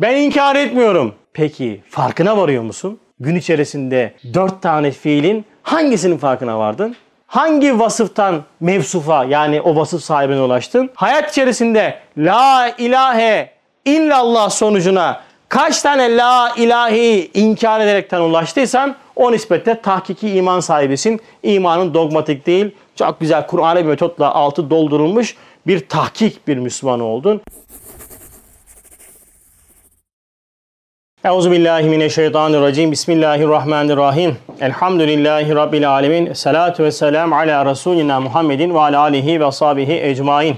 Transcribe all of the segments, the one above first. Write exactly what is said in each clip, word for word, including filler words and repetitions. Ben inkar etmiyorum. Peki farkına varıyor musun? Gün içerisinde dört tane fiilin hangisinin farkına vardın? Hangi vasıftan mevsufa, yani o vasıf sahibine ulaştın? Hayat içerisinde La ilahe illallah sonucuna kaç tane la ilahi inkar ederekten ulaştıysan o nispetle tahkiki iman sahibisin. İmanın dogmatik değil, çok güzel Kur'an'a bir metotla altı doldurulmuş bir tahkik bir Müslüman oldun. Euzubillahimineşşeytanirracim. Bismillahirrahmanirrahim. Elhamdülillahi Rabbil alemin. Salatu ve selam ala Resulina Muhammedin ve ala alihi ve sahbihi ecmain.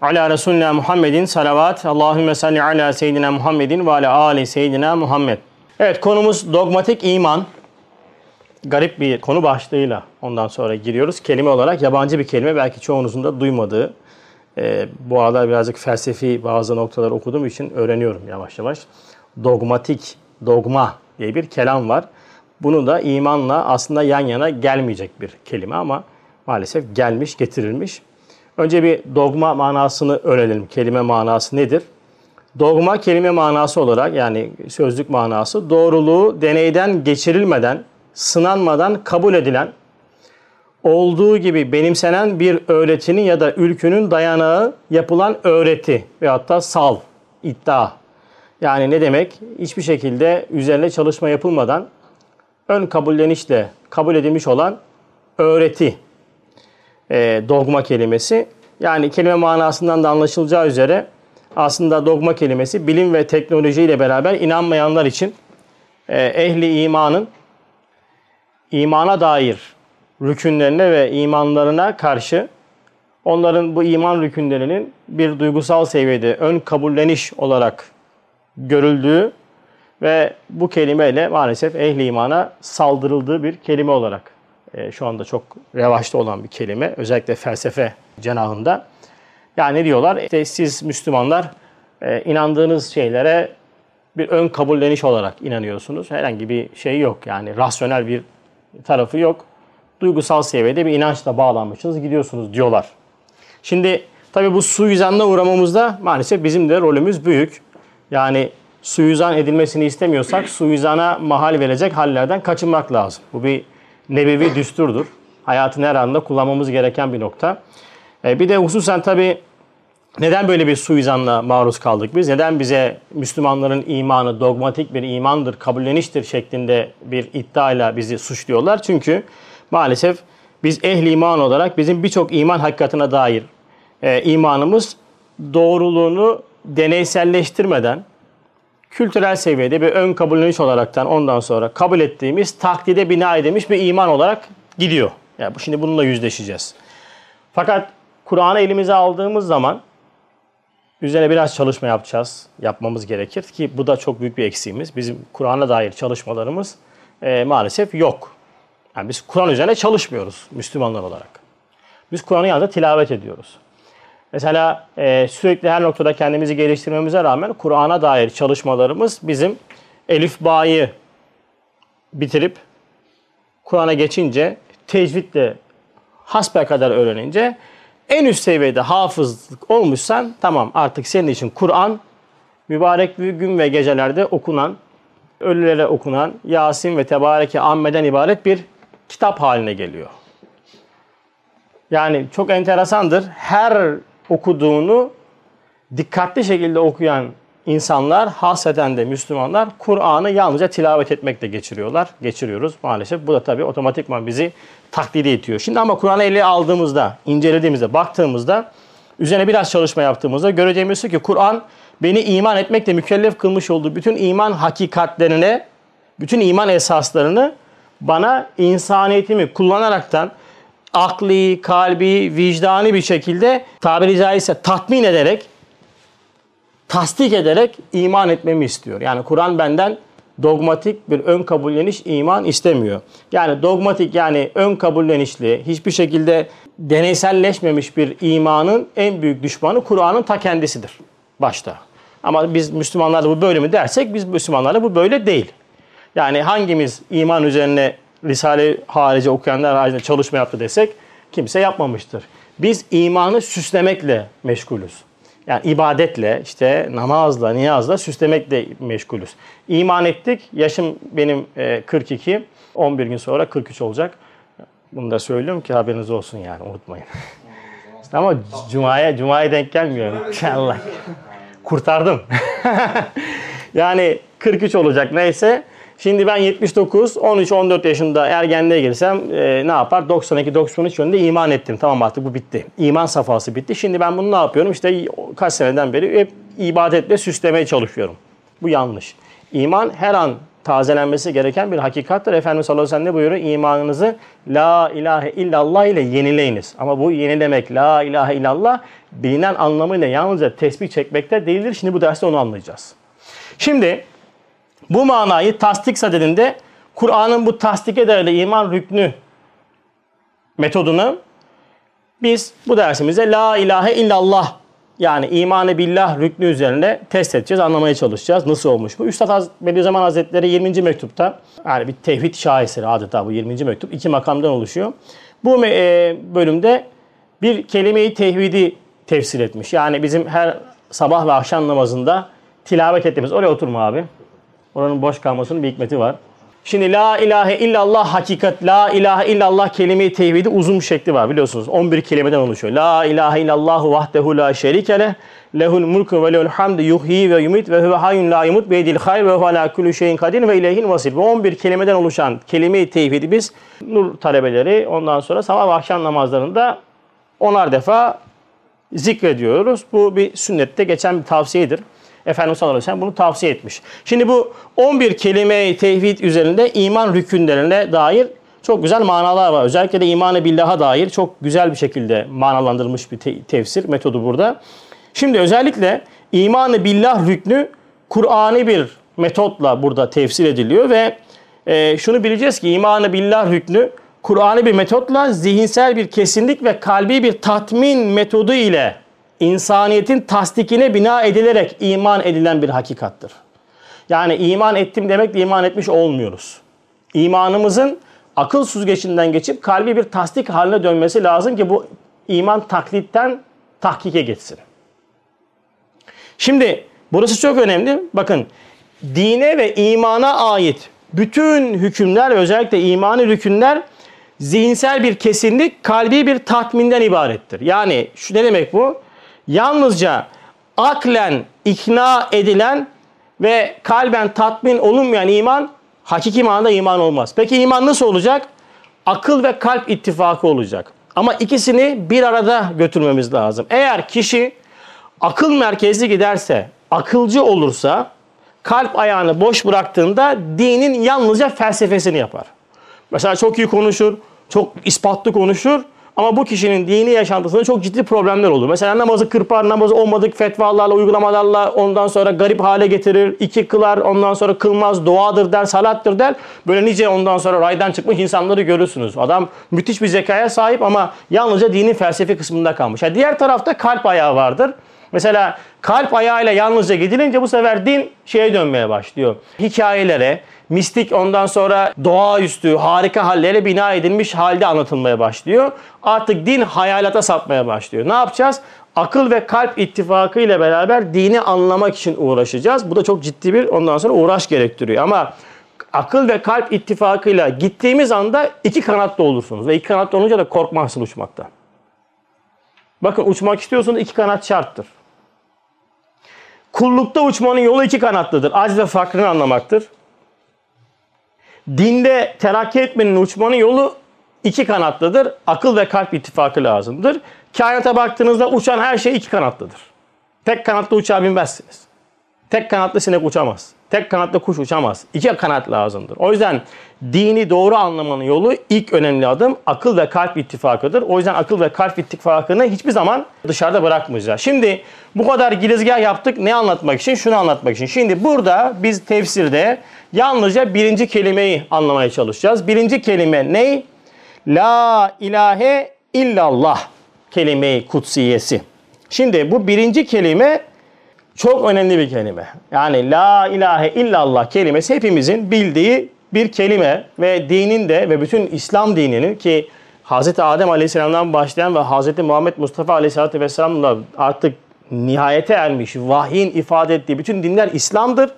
Ala Resulina Muhammedin salavat. Allahümme salli ala Seyyidina Muhammedin ve ala ali Seyyidina Muhammed. Evet, konumuz dogmatik iman. Garip bir konu başlığıyla ondan sonra giriyoruz. Kelime olarak yabancı bir kelime, belki çoğunuzun da duymadığı. Ee, bu aralar birazcık felsefi bazı noktaları okuduğum için öğreniyorum yavaş yavaş. Dogmatik, dogma diye bir kelam var. Bunu da imanla aslında yan yana gelmeyecek bir kelime ama maalesef gelmiş, getirilmiş. Önce bir dogma manasını öğrenelim. Kelime manası nedir? Dogma kelime manası olarak, yani sözlük manası, doğruluğu deneyden geçirilmeden, sınanmadan kabul edilen, olduğu gibi benimsenen bir öğretinin ya da ülkünün dayanağı yapılan öğreti veyahut da sal, iddia. Yani ne demek? Hiçbir şekilde üzerine çalışma yapılmadan ön kabullenişle kabul edilmiş olan öğreti. E, dogma kelimesi. Yani kelime manasından da anlaşılacağı üzere aslında dogma kelimesi bilim ve teknolojiyle beraber inanmayanlar için e, ehli imanın imana dair rükünlerine ve imanlarına karşı onların bu iman rükünlerinin bir duygusal seviyede ön kabulleniş olarak görüldüğü ve bu kelimeyle maalesef ehli imana saldırıldığı bir kelime olarak e, şu anda çok revaçta olan bir kelime, özellikle felsefe cenahında. Yani ne diyorlar? İşte siz Müslümanlar e, inandığınız şeylere bir ön kabulleniş olarak inanıyorsunuz. Herhangi bir şey yok, yani rasyonel bir tarafı yok. Duygusal seviyede bir inançla bağlanmışsınız, gidiyorsunuz diyorlar. Şimdi tabii bu suizana uğramamızda maalesef bizim de rolümüz büyük. Yani suizan edilmesini istemiyorsak suizana mahal verecek hallerden kaçınmak lazım. Bu bir nebevi düsturdur. Hayatın her anında kullanmamız gereken bir nokta. E bir de hususen tabii neden böyle bir suizanla maruz kaldık biz? Neden bize Müslümanların imanı dogmatik bir imandır, kabulleniştir şeklinde bir iddiayla bizi suçluyorlar? Çünkü maalesef biz ehli iman olarak bizim birçok iman hakikatine dair e, imanımız doğruluğunu deneyselleştirmeden kültürel seviyede bir ön kabulleniş olaraktan ondan sonra kabul ettiğimiz taklide bina edilmiş bir iman olarak gidiyor. Yani şimdi bununla yüzleşeceğiz. Fakat Kur'an'ı elimize aldığımız zaman üzerine biraz çalışma yapacağız. Yapmamız gerekir ki bu da çok büyük bir eksiğimiz. Bizim Kur'an'a dair çalışmalarımız e, maalesef yok. Yani biz Kur'an üzerine çalışmıyoruz Müslümanlar olarak. Biz Kur'an'ı yalnızca tilavet ediyoruz. Mesela e, sürekli her noktada kendimizi geliştirmemize rağmen Kur'an'a dair çalışmalarımız bizim Elif Ba'yı bitirip Kur'an'a geçince, tecvidle hasbelkader öğrenince en üst seviyede hafızlık olmuşsan tamam, artık senin için Kur'an mübarek bir gün ve gecelerde okunan, ölülere okunan Yasin ve Tebareke Amme'den ibaret bir kitap haline geliyor. Yani çok enteresandır. Her okuduğunu dikkatli şekilde okuyan insanlar, hasreten de Müslümanlar, Kur'an'ı yalnızca tilavet etmekle geçiriyorlar. Geçiriyoruz maalesef. Bu da tabii otomatikman bizi taklide itiyor. Şimdi ama Kur'an'ı ele aldığımızda, incelediğimizde, baktığımızda, üzerine biraz çalışma yaptığımızda göreceğimiz ki Kur'an beni iman etmekle mükellef kılmış olduğu bütün iman hakikatlerine, bütün iman esaslarını bana insaniyetimi kullanaraktan akli, kalbi, vicdani bir şekilde tabiri caizse tatmin ederek, tasdik ederek iman etmemi istiyor. Yani Kur'an benden dogmatik bir ön kabulleniş iman istemiyor. Yani dogmatik, yani ön kabullenişli, hiçbir şekilde deneyselleşmemiş bir imanın en büyük düşmanı Kur'an'ın ta kendisidir başta. Ama biz Müslümanlarda bu böyle mi dersek, biz Müslümanlarda bu böyle değil. Yani hangimiz iman üzerine Risale-i harici okuyanlar haricinde çalışma yaptı desek kimse yapmamıştır. Biz imanı süslemekle meşgulüz. Yani ibadetle, işte namazla, niyazla, süslemekle meşgulüz. İman ettik. Yaşım benim kırk iki. on bir gün sonra kırk üç olacak. Bunu da söylüyorum ki haberiniz olsun yani, unutmayın. Ama Cuma'ya Cuma'ya denk gelmiyorum. Allah. Kurtardım. Yani kırk üç olacak neyse. Şimdi ben yetmiş dokuz, on üç on dört yaşında ergenliğe girsem e, ne yapar? doksan iki doksan üç yönünde iman ettim. Tamam, artık bu bitti. İman safhası bitti. Şimdi ben bunu ne yapıyorum? İşte kaç seneden beri hep ibadetle süslemeye çalışıyorum. Bu yanlış. İman her an tazelenmesi gereken bir hakikattir. Efendimiz sallallahu aleyhi ve sellem ne buyuruyor? İmanınızı la ilahe illallah ile yenileyiniz. Ama bu yenilemek, la ilahe illallah, bilinen anlamıyla yalnızca tesbih çekmekte değildir. Şimdi bu derste onu anlayacağız. Şimdi bu manayı tasdik sadedinde Kur'an'ın bu tasdik ederli iman rüknü metodunu biz bu dersimizde la ilahe illallah, yani İman-ı Billah rüknü üzerine test edeceğiz, anlamaya çalışacağız. Nasıl olmuş bu? Üstad Bediüzzaman Hazretleri yirminci Mektup'ta, yani bir tevhid şaheseri adeta bu yirminci Mektup, iki makamdan oluşuyor. Bu bölümde bir kelime-i tevhidi tefsir etmiş. Yani bizim her sabah ve akşam namazında tilavet ettiğimiz, oraya oturma abi. Oranın boş kalmasının bir hikmeti var. Şimdi la ilahe illallah hakikat, la ilahe illallah kelime-i tevhidi uzun şekli var biliyorsunuz. on bir kelimeden oluşuyor. La ilahe illallah vahdehu la şerike leh, lehul mulku ve lehul hamdu yuhyi ve yumit ve huve hayyun la yumut ve yedil hayr ve huve ala kulli şeyin kadir ve ileyhil vasil. Bu on bir kelimeden oluşan kelime-i tevhidi biz nur talebeleri ondan sonra sabah ve akşam namazlarında onar defa zikrediyoruz. Bu bir sünnette geçen bir tavsiyedir. Efendimiz sallallahu aleyhi ve sellem bunu tavsiye etmiş. Şimdi bu on bir kelime-i tevhid üzerinde iman rükünlerine dair çok güzel manalar var. Özellikle de İman-ı Billah'a dair çok güzel bir şekilde manalandırılmış bir te tefsir metodu burada. Şimdi özellikle İman-ı Billah rüknü Kur'an'ı bir metotla burada tefsir ediliyor ve e, şunu bileceğiz ki İman-ı Billah rüknü Kur'an'ı bir metotla, zihinsel bir kesinlik ve kalbi bir tatmin metodu ile İnsaniyetin tasdikine bina edilerek iman edilen bir hakikattır. Yani iman ettim demekle iman etmiş olmuyoruz. İmanımızın akıl süzgecinden geçip kalbi bir tasdik haline dönmesi lazım ki bu iman taklitten tahkike geçsin. Şimdi burası çok önemli. Bakın, dine ve imana ait bütün hükümler, özellikle imani hükümler zihinsel bir kesinlik, kalbi bir tatminden ibarettir. Yani şu ne demek bu? Yalnızca aklen ikna edilen ve kalben tatmin olunmayan iman, hakiki manada iman olmaz. Peki iman nasıl olacak? Akıl ve kalp ittifakı olacak. Ama ikisini bir arada götürmemiz lazım. Eğer kişi akıl merkezli giderse, akılcı olursa, kalp ayağını boş bıraktığında dinin yalnızca felsefesini yapar. Mesela çok iyi konuşur, çok ispatlı konuşur. Ama bu kişinin dini yaşantısında çok ciddi problemler olur. Mesela namazı kırpar, namazı olmadık fetvalarla, uygulamalarla ondan sonra garip hale getirir. İki kılar, ondan sonra kılmaz, duadır der, salattır der. Böyle nice ondan sonra raydan çıkmış insanları görürsünüz. Adam müthiş bir zekaya sahip ama yalnızca dinin felsefi kısmında kalmış. Yani diğer tarafta kalp ayağı vardır. Mesela kalp ayağıyla yalnızca gidilince bu sefer din şeye dönmeye başlıyor. Hikayelere, mistik ondan sonra doğaüstü harika hallere bina edilmiş halde anlatılmaya başlıyor. Artık din hayalata sapmaya başlıyor. Ne yapacağız? Akıl ve kalp ittifakı ile beraber dini anlamak için uğraşacağız. Bu da çok ciddi bir ondan sonra uğraş gerektiriyor. Ama akıl ve kalp ittifakıyla gittiğimiz anda iki kanatlı olursunuz. Ve iki kanatlı olunca da korkmazsın uçmaktan. Bakın, uçmak istiyorsanız iki kanat şarttır. Kullukta uçmanın yolu iki kanatlıdır. Aciz ve fakrını anlamaktır. Dinde terakki etmenin, uçmanın yolu iki kanatlıdır. Akıl ve kalp ittifakı lazımdır. Kainata baktığınızda uçan her şey iki kanatlıdır. Tek kanatlı uçağa binmezsiniz. Tek kanatlı sinek uçamaz. Tek kanatlı kuş uçamaz. İki kanat lazımdır. O yüzden dini doğru anlamanın yolu, ilk önemli adım akıl ve kalp ittifakıdır. O yüzden akıl ve kalp ittifakını hiçbir zaman dışarıda bırakmayacağız. Şimdi bu kadar girizgah yaptık. Ne anlatmak için? Şunu anlatmak için. Şimdi burada biz tefsirde yalnızca birinci kelimeyi anlamaya çalışacağız. Birinci kelime ne? La ilahe illallah kelime-i kutsiyesi. Şimdi bu birinci kelime çok önemli bir kelime. Yani la ilahe illallah kelimesi hepimizin bildiği bir kelime ve dinin de ve bütün İslam dininin, ki Hz. Adem Aleyhisselam'dan başlayan ve Hz. Muhammed Mustafa Aleyhisselatü Vesselam'la artık nihayete ermiş, vahyin ifade ettiği bütün dinler İslam'dır.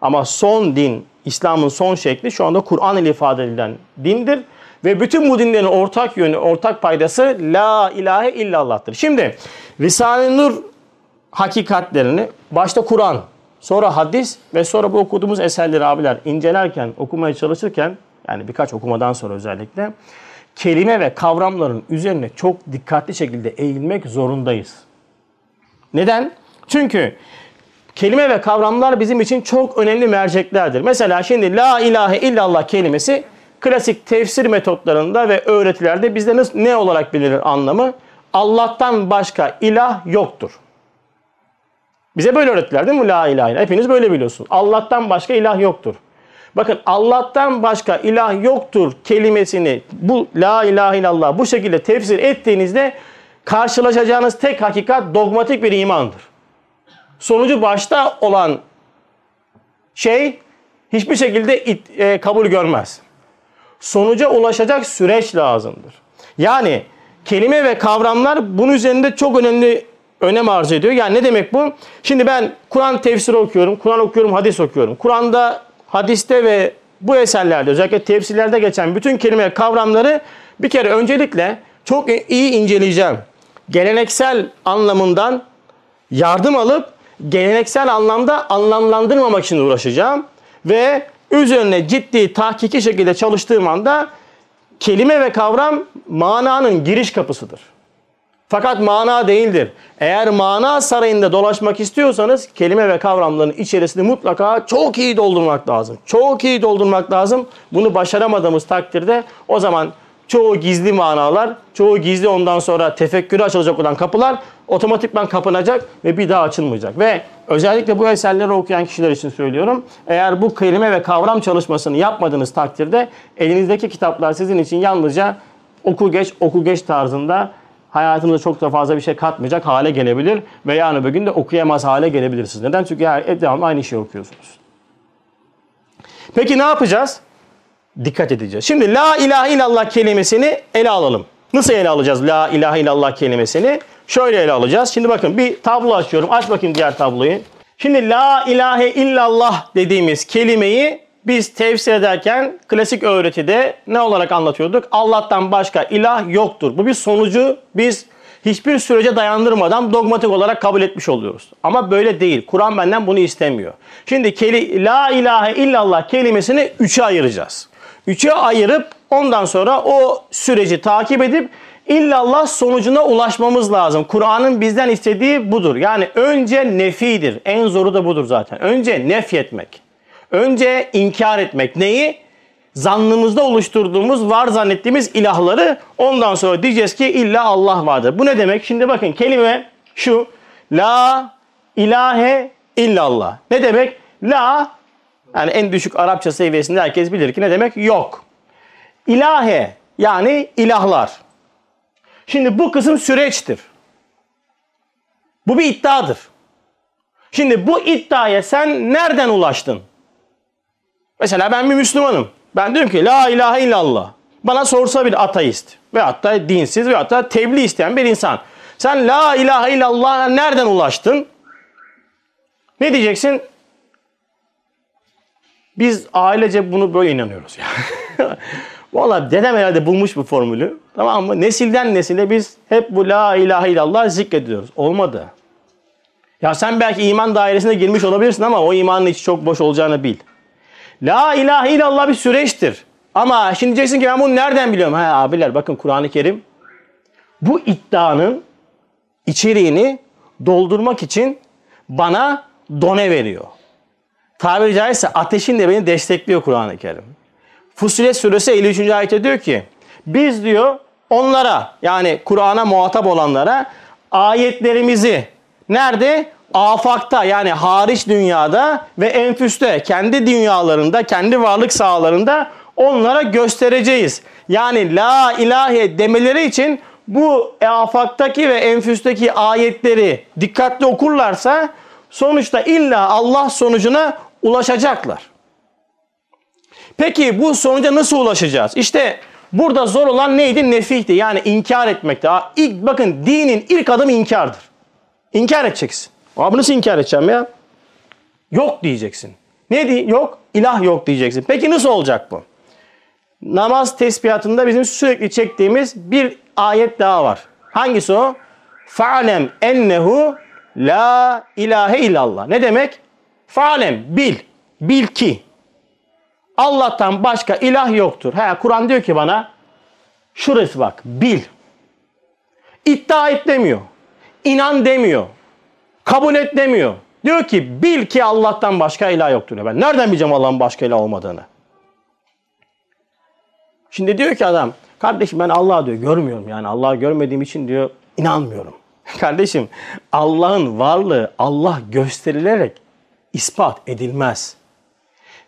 Ama son din, İslam'ın son şekli şu anda Kur'an ile ifade edilen dindir. Ve bütün bu dinlerin ortak yönü, ortak paydası La İlahe İllallah'tır. Şimdi Risale-i Nur hakikatlerini başta Kur'an, sonra hadis ve sonra bu okuduğumuz eserleri abiler incelerken, okumaya çalışırken, yani birkaç okumadan sonra özellikle kelime ve kavramların üzerine çok dikkatli şekilde eğilmek zorundayız. Neden? Çünkü kelime ve kavramlar bizim için çok önemli merceklerdir. Mesela şimdi La İlahe İllallah kelimesi klasik tefsir metotlarında ve öğretilerde bizde ne olarak bilinir anlamı? Allah'tan başka ilah yoktur. Bize böyle öğrettiler değil mi? La ilahe. Hepiniz böyle biliyorsunuz. Allah'tan başka ilah yoktur. Bakın Allah'tan başka ilah yoktur kelimesini bu La ilahe illallah bu şekilde tefsir ettiğinizde karşılaşacağınız tek hakikat dogmatik bir imandır. Sonucu başta olan şey hiçbir şekilde it, e, kabul görmez. Sonuca ulaşacak süreç lazımdır. Yani kelime ve kavramlar bunun üzerinde çok önemli önem arz ediyor. Yani ne demek bu? Şimdi ben Kur'an tefsiri okuyorum, Kur'an okuyorum, hadis okuyorum. Kur'an'da, hadiste ve bu eserlerde özellikle tefsirlerde geçen bütün kelime ve kavramları bir kere öncelikle çok iyi inceleyeceğim. Geleneksel anlamından yardım alıp geleneksel anlamda anlamlandırmamak için uğraşacağım. Ve üzerine ciddi tahkiki şekilde çalıştığım anda kelime ve kavram mananın giriş kapısıdır. Fakat mana değildir. Eğer mana sarayında dolaşmak istiyorsanız kelime ve kavramların içerisini mutlaka çok iyi doldurmak lazım. Çok iyi doldurmak lazım. Bunu başaramadığımız takdirde o zaman çoğu gizli manalar, çoğu gizli ondan sonra tefekküre açılacak olan kapılar otomatikman kapanacak ve bir daha açılmayacak. Ve özellikle bu eserleri okuyan kişiler için söylüyorum. Eğer bu kelime ve kavram çalışmasını yapmadığınız takdirde elinizdeki kitaplar sizin için yalnızca oku geç, oku geç tarzında hayatınıza çok da fazla bir şey katmayacak hale gelebilir. Ve yarın öbür gün de okuyamaz hale gelebilirsiniz. Neden? Çünkü devamlı aynı şeyi okuyorsunuz. Peki ne yapacağız? Dikkat edeceğiz. Şimdi La İlahe İllallah kelimesini ele alalım. Nasıl ele alacağız La İlahe İllallah kelimesini? Şöyle ele alacağız. Şimdi bakın bir tablo açıyorum. Aç bakayım diğer tabloyu. Şimdi La İlahe İllallah dediğimiz kelimeyi biz tefsir ederken klasik öğretide ne olarak anlatıyorduk? Allah'tan başka ilah yoktur. Bu bir sonucu biz hiçbir sürece dayandırmadan dogmatik olarak kabul etmiş oluyoruz. Ama böyle değil. Kur'an benden bunu istemiyor. Şimdi La İlahe İllallah kelimesini üçe ayıracağız. Üçe ayırıp ondan sonra o süreci takip edip illallah sonucuna ulaşmamız lazım. Kur'an'ın bizden istediği budur. Yani önce nefidir. En zoru da budur zaten. Önce nefyetmek. Önce inkar etmek. Neyi? Zannımızda oluşturduğumuz, var zannettiğimiz ilahları. Ondan sonra diyeceğiz ki illa Allah vardır. Bu ne demek? Şimdi bakın kelime şu. La ilahe illallah. Ne demek? La, yani en düşük Arapça seviyesinde herkes bilir ki ne demek? Yok. İlahe, yani ilahlar. Şimdi bu kısım süreçtir. Bu bir iddiadır. Şimdi bu iddiaya sen nereden ulaştın? Mesela ben bir Müslümanım. Ben diyorum ki La ilahe illallah. Bana sorsa bir ateist ve hatta dinsiz ve hatta tebliğ isteyen bir insan. Sen La ilahe illallah'a nereden ulaştın? Ne diyeceksin? Biz ailece bunu böyle inanıyoruz. Yani. Valla dedem herhalde bulmuş bu formülü. Tamam mı? Nesilden nesile biz hep bu La ilahe illallah zikrediyoruz. Olmadı. Ya sen belki iman dairesine girmiş olabilirsin ama o imanın içi çok boş olacağını bil. La ilahe illallah bir süreçtir. Ama şimdi diyeceksin ki ben bunu nereden biliyorum? Ha abiler bakın Kur'an-ı Kerim bu iddianın içeriğini doldurmak için bana done veriyor. Tabiri caizse ateşin de beni destekliyor Kur'an-ı Kerim. Fussilet suresi elli üçüncü ayette diyor ki biz diyor onlara yani Kur'an'a muhatap olanlara ayetlerimizi nerede? Afakta yani hariç dünyada ve enfüste kendi dünyalarında kendi varlık sahalarında onlara göstereceğiz. Yani la ilahe demeleri için bu afaktaki ve enfüsteki ayetleri dikkatli okurlarsa sonuçta illa Allah sonucuna ulaşacaklar. Peki bu sonuca nasıl ulaşacağız? İşte burada zor olan neydi? Nefihti yani inkar etmekti. İlk, bakın dinin ilk adımı inkardır. İnkar edeceksin. Abi nasıl inkar edeceğim ya? Yok diyeceksin. Ne di yok? İlah yok diyeceksin. Peki nasıl olacak bu? Namaz tesbihatında bizim sürekli çektiğimiz bir ayet daha var. Hangisi o? Fa'lem ennehu la ilahe illallah. Ne demek? Fa'lem bil. Bil ki Allah'tan başka ilah yoktur. He, Kur'an diyor ki bana şurası bak. Bil. İddia et demiyor. İnan demiyor. Kabul et demiyor. Diyor ki bil ki Allah'tan başka ilah yoktur. Ben nereden bileceğim Allah'ın başka ilah olmadığını? Şimdi diyor ki adam, kardeşim ben Allah'ı diyor görmüyorum. Yani Allah'ı görmediğim için diyor inanmıyorum. Kardeşim Allah'ın varlığı Allah gösterilerek ispat edilmez.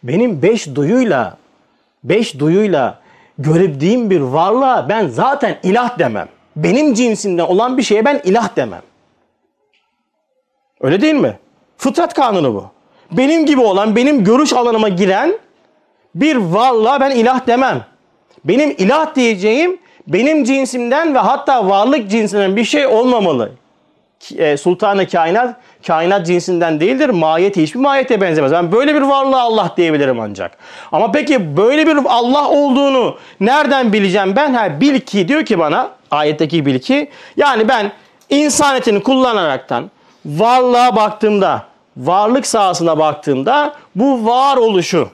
Benim beş duyuyla, beş duyuyla görebildiğim bir varlığa ben zaten ilah demem. Benim cinsinden olan bir şeye ben ilah demem. Öyle değil mi? Fıtrat kanunu bu. Benim gibi olan, benim görüş alanıma giren bir varlığa ben ilah demem. Benim ilah diyeceğim, benim cinsimden ve hatta varlık cinsinden bir şey olmamalı. Sultan-ı kainat, kainat cinsinden değildir. Mahiyeti hiçbir mahiyete benzemez. Ben böyle bir varlığa Allah diyebilirim ancak. Ama peki böyle bir Allah olduğunu nereden bileceğim ben? Ha, bil ki diyor ki bana, ayetteki bil ki, yani ben insaniyetini kullanaraktan varlığa baktığımda, varlık sahasına baktığımda bu varoluşu,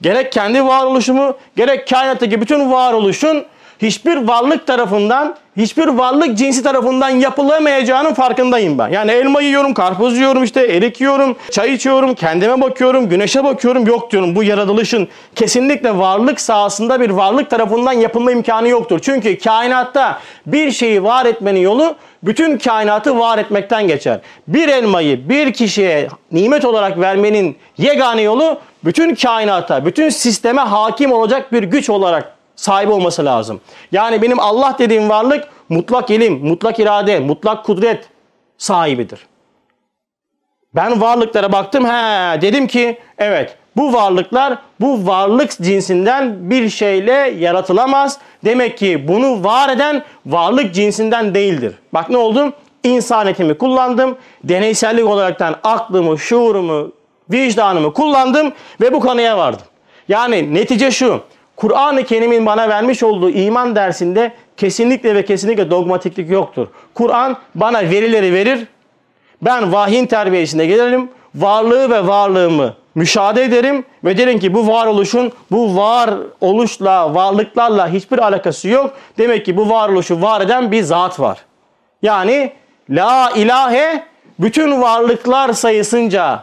gerek kendi varoluşumu, gerek kainattaki bütün varoluşun hiçbir varlık tarafından, hiçbir varlık cinsi tarafından yapılamayacağının farkındayım ben. Yani elma yiyorum, karpuz yiyorum, işte erik yiyorum, çay içiyorum, kendime bakıyorum, güneşe bakıyorum. Yok diyorum, bu yaratılışın kesinlikle varlık sahasında bir varlık tarafından yapılma imkanı yoktur. Çünkü kainatta bir şeyi var etmenin yolu bütün kainatı var etmekten geçer. Bir elmayı bir kişiye nimet olarak vermenin yegane yolu bütün kainata, bütün sisteme hakim olacak bir güç olarak sahibi olması lazım. Yani benim Allah dediğim varlık mutlak ilim, mutlak irade, mutlak kudret sahibidir. Ben varlıklara baktım. He, dedim ki evet bu varlıklar bu varlık cinsinden bir şeyle yaratılamaz. Demek ki bunu var eden varlık cinsinden değildir. Bak ne oldu? İnsaniyetimi kullandım. Deneysellik olaraktan aklımı, şuurumu, vicdanımı kullandım ve bu kanıya vardım. Yani netice şu. Kur'an-ı Kerim'in bana vermiş olduğu iman dersinde kesinlikle ve kesinlikle dogmatiklik yoktur. Kur'an bana verileri verir. Ben vahyin terbiyesine gelirim. Varlığı ve varlığımı müşahede ederim. Ve derim ki bu varoluşun, bu varoluşla, varlıklarla hiçbir alakası yok. Demek ki bu varoluşu var eden bir zat var. Yani la ilahe bütün varlıklar sayısınca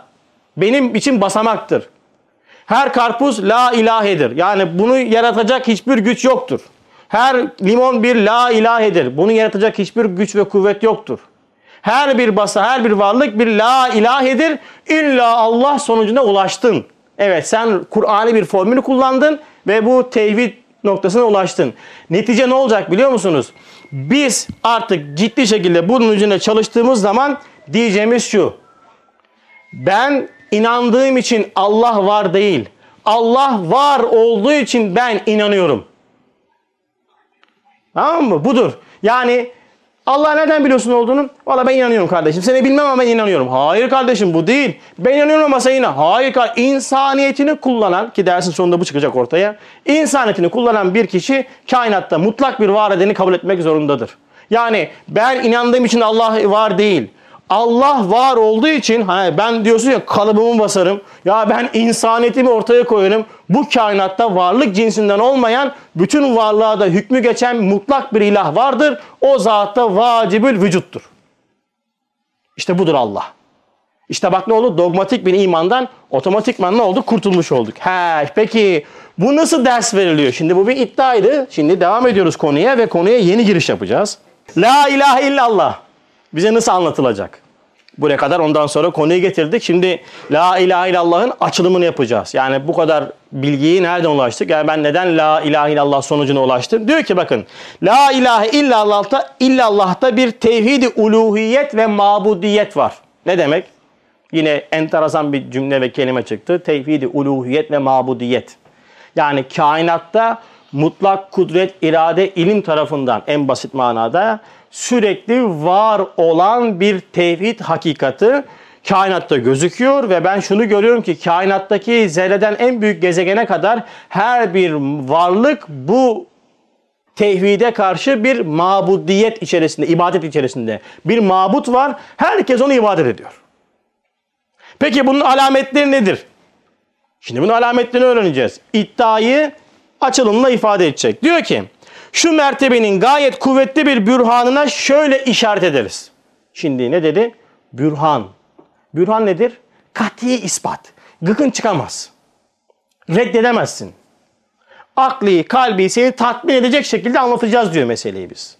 benim için basamaktır. Her karpuz la ilahedir. Yani bunu yaratacak hiçbir güç yoktur. Her limon bir la ilahedir. Bunu yaratacak hiçbir güç ve kuvvet yoktur. Her bir basa, her bir varlık bir la ilahedir. İlla Allah sonucuna ulaştın. Evet sen Kur'an'ı bir formülü kullandın ve bu tevhid noktasına ulaştın. Netice ne olacak biliyor musunuz? Biz artık ciddi şekilde bunun üzerine çalıştığımız zaman diyeceğimiz şu. Ben İnandığım için Allah var değil. Allah var olduğu için ben inanıyorum. Tamam mı? Budur. Yani Allah nereden biliyorsun olduğunu? Valla ben inanıyorum kardeşim. Seni bilmem ama ben inanıyorum. Hayır kardeşim bu değil. Ben inanıyorum ama sen inan. Hayır kardeşim. İnsaniyetini kullanan ki dersin sonunda bu çıkacak ortaya. İnsaniyetini kullanan bir kişi kainatta mutlak bir var edeni kabul etmek zorundadır. Yani ben inandığım için Allah var değil. Allah var olduğu için hani ben diyorsun ya kalıbımı basarım. Ya ben insaniyetimi ortaya koyarım. Bu kainatta varlık cinsinden olmayan bütün varlığa da hükmü geçen mutlak bir ilah vardır. O zatta vacibül vücuttur. İşte budur Allah. İşte bak ne oldu? Dogmatik bir imandan otomatikman ne oldu? Kurtulmuş olduk. He, peki bu nasıl ders veriliyor? Şimdi bu bir iddiaydı. Şimdi devam ediyoruz konuya ve konuya yeni giriş yapacağız. La ilahe illallah. Bize nasıl anlatılacak? Buraya kadar ondan sonra konuyu getirdik. Şimdi La İlahe İllallah'ın açılımını yapacağız. Yani bu kadar bilgiyi nereden ulaştık? Yani ben neden La İlahe İllallah sonucuna ulaştım? Diyor ki bakın La İlahe İllallah'ta, illallah'ta bir tevhid-i uluhiyet ve mabudiyet var. Ne demek? Yine enteresan bir cümle ve kelime çıktı. Tevhid-i uluhiyet ve mabudiyet. Yani kainatta mutlak kudret, irade, ilim tarafından en basit manada sürekli var olan bir tevhid hakikati kainatta gözüküyor ve ben şunu görüyorum ki kainattaki zerreden en büyük gezegene kadar her bir varlık bu tevhide karşı bir mabudiyet içerisinde, ibadet içerisinde bir mabut var. Herkes onu ibadet ediyor. Peki bunun alametleri nedir? Şimdi bunun alametlerini öğreneceğiz. İddiayı açılımla ifade edecek. Diyor ki şu mertebenin gayet kuvvetli bir bürhanına şöyle işaret ederiz. Şimdi ne dedi? Bürhan. Bürhan nedir? Kat'i ispat. Gıkın çıkamaz. Reddedemezsin. Akli, kalbi seni tatmin edecek şekilde anlatacağız diyor meseleyi biz.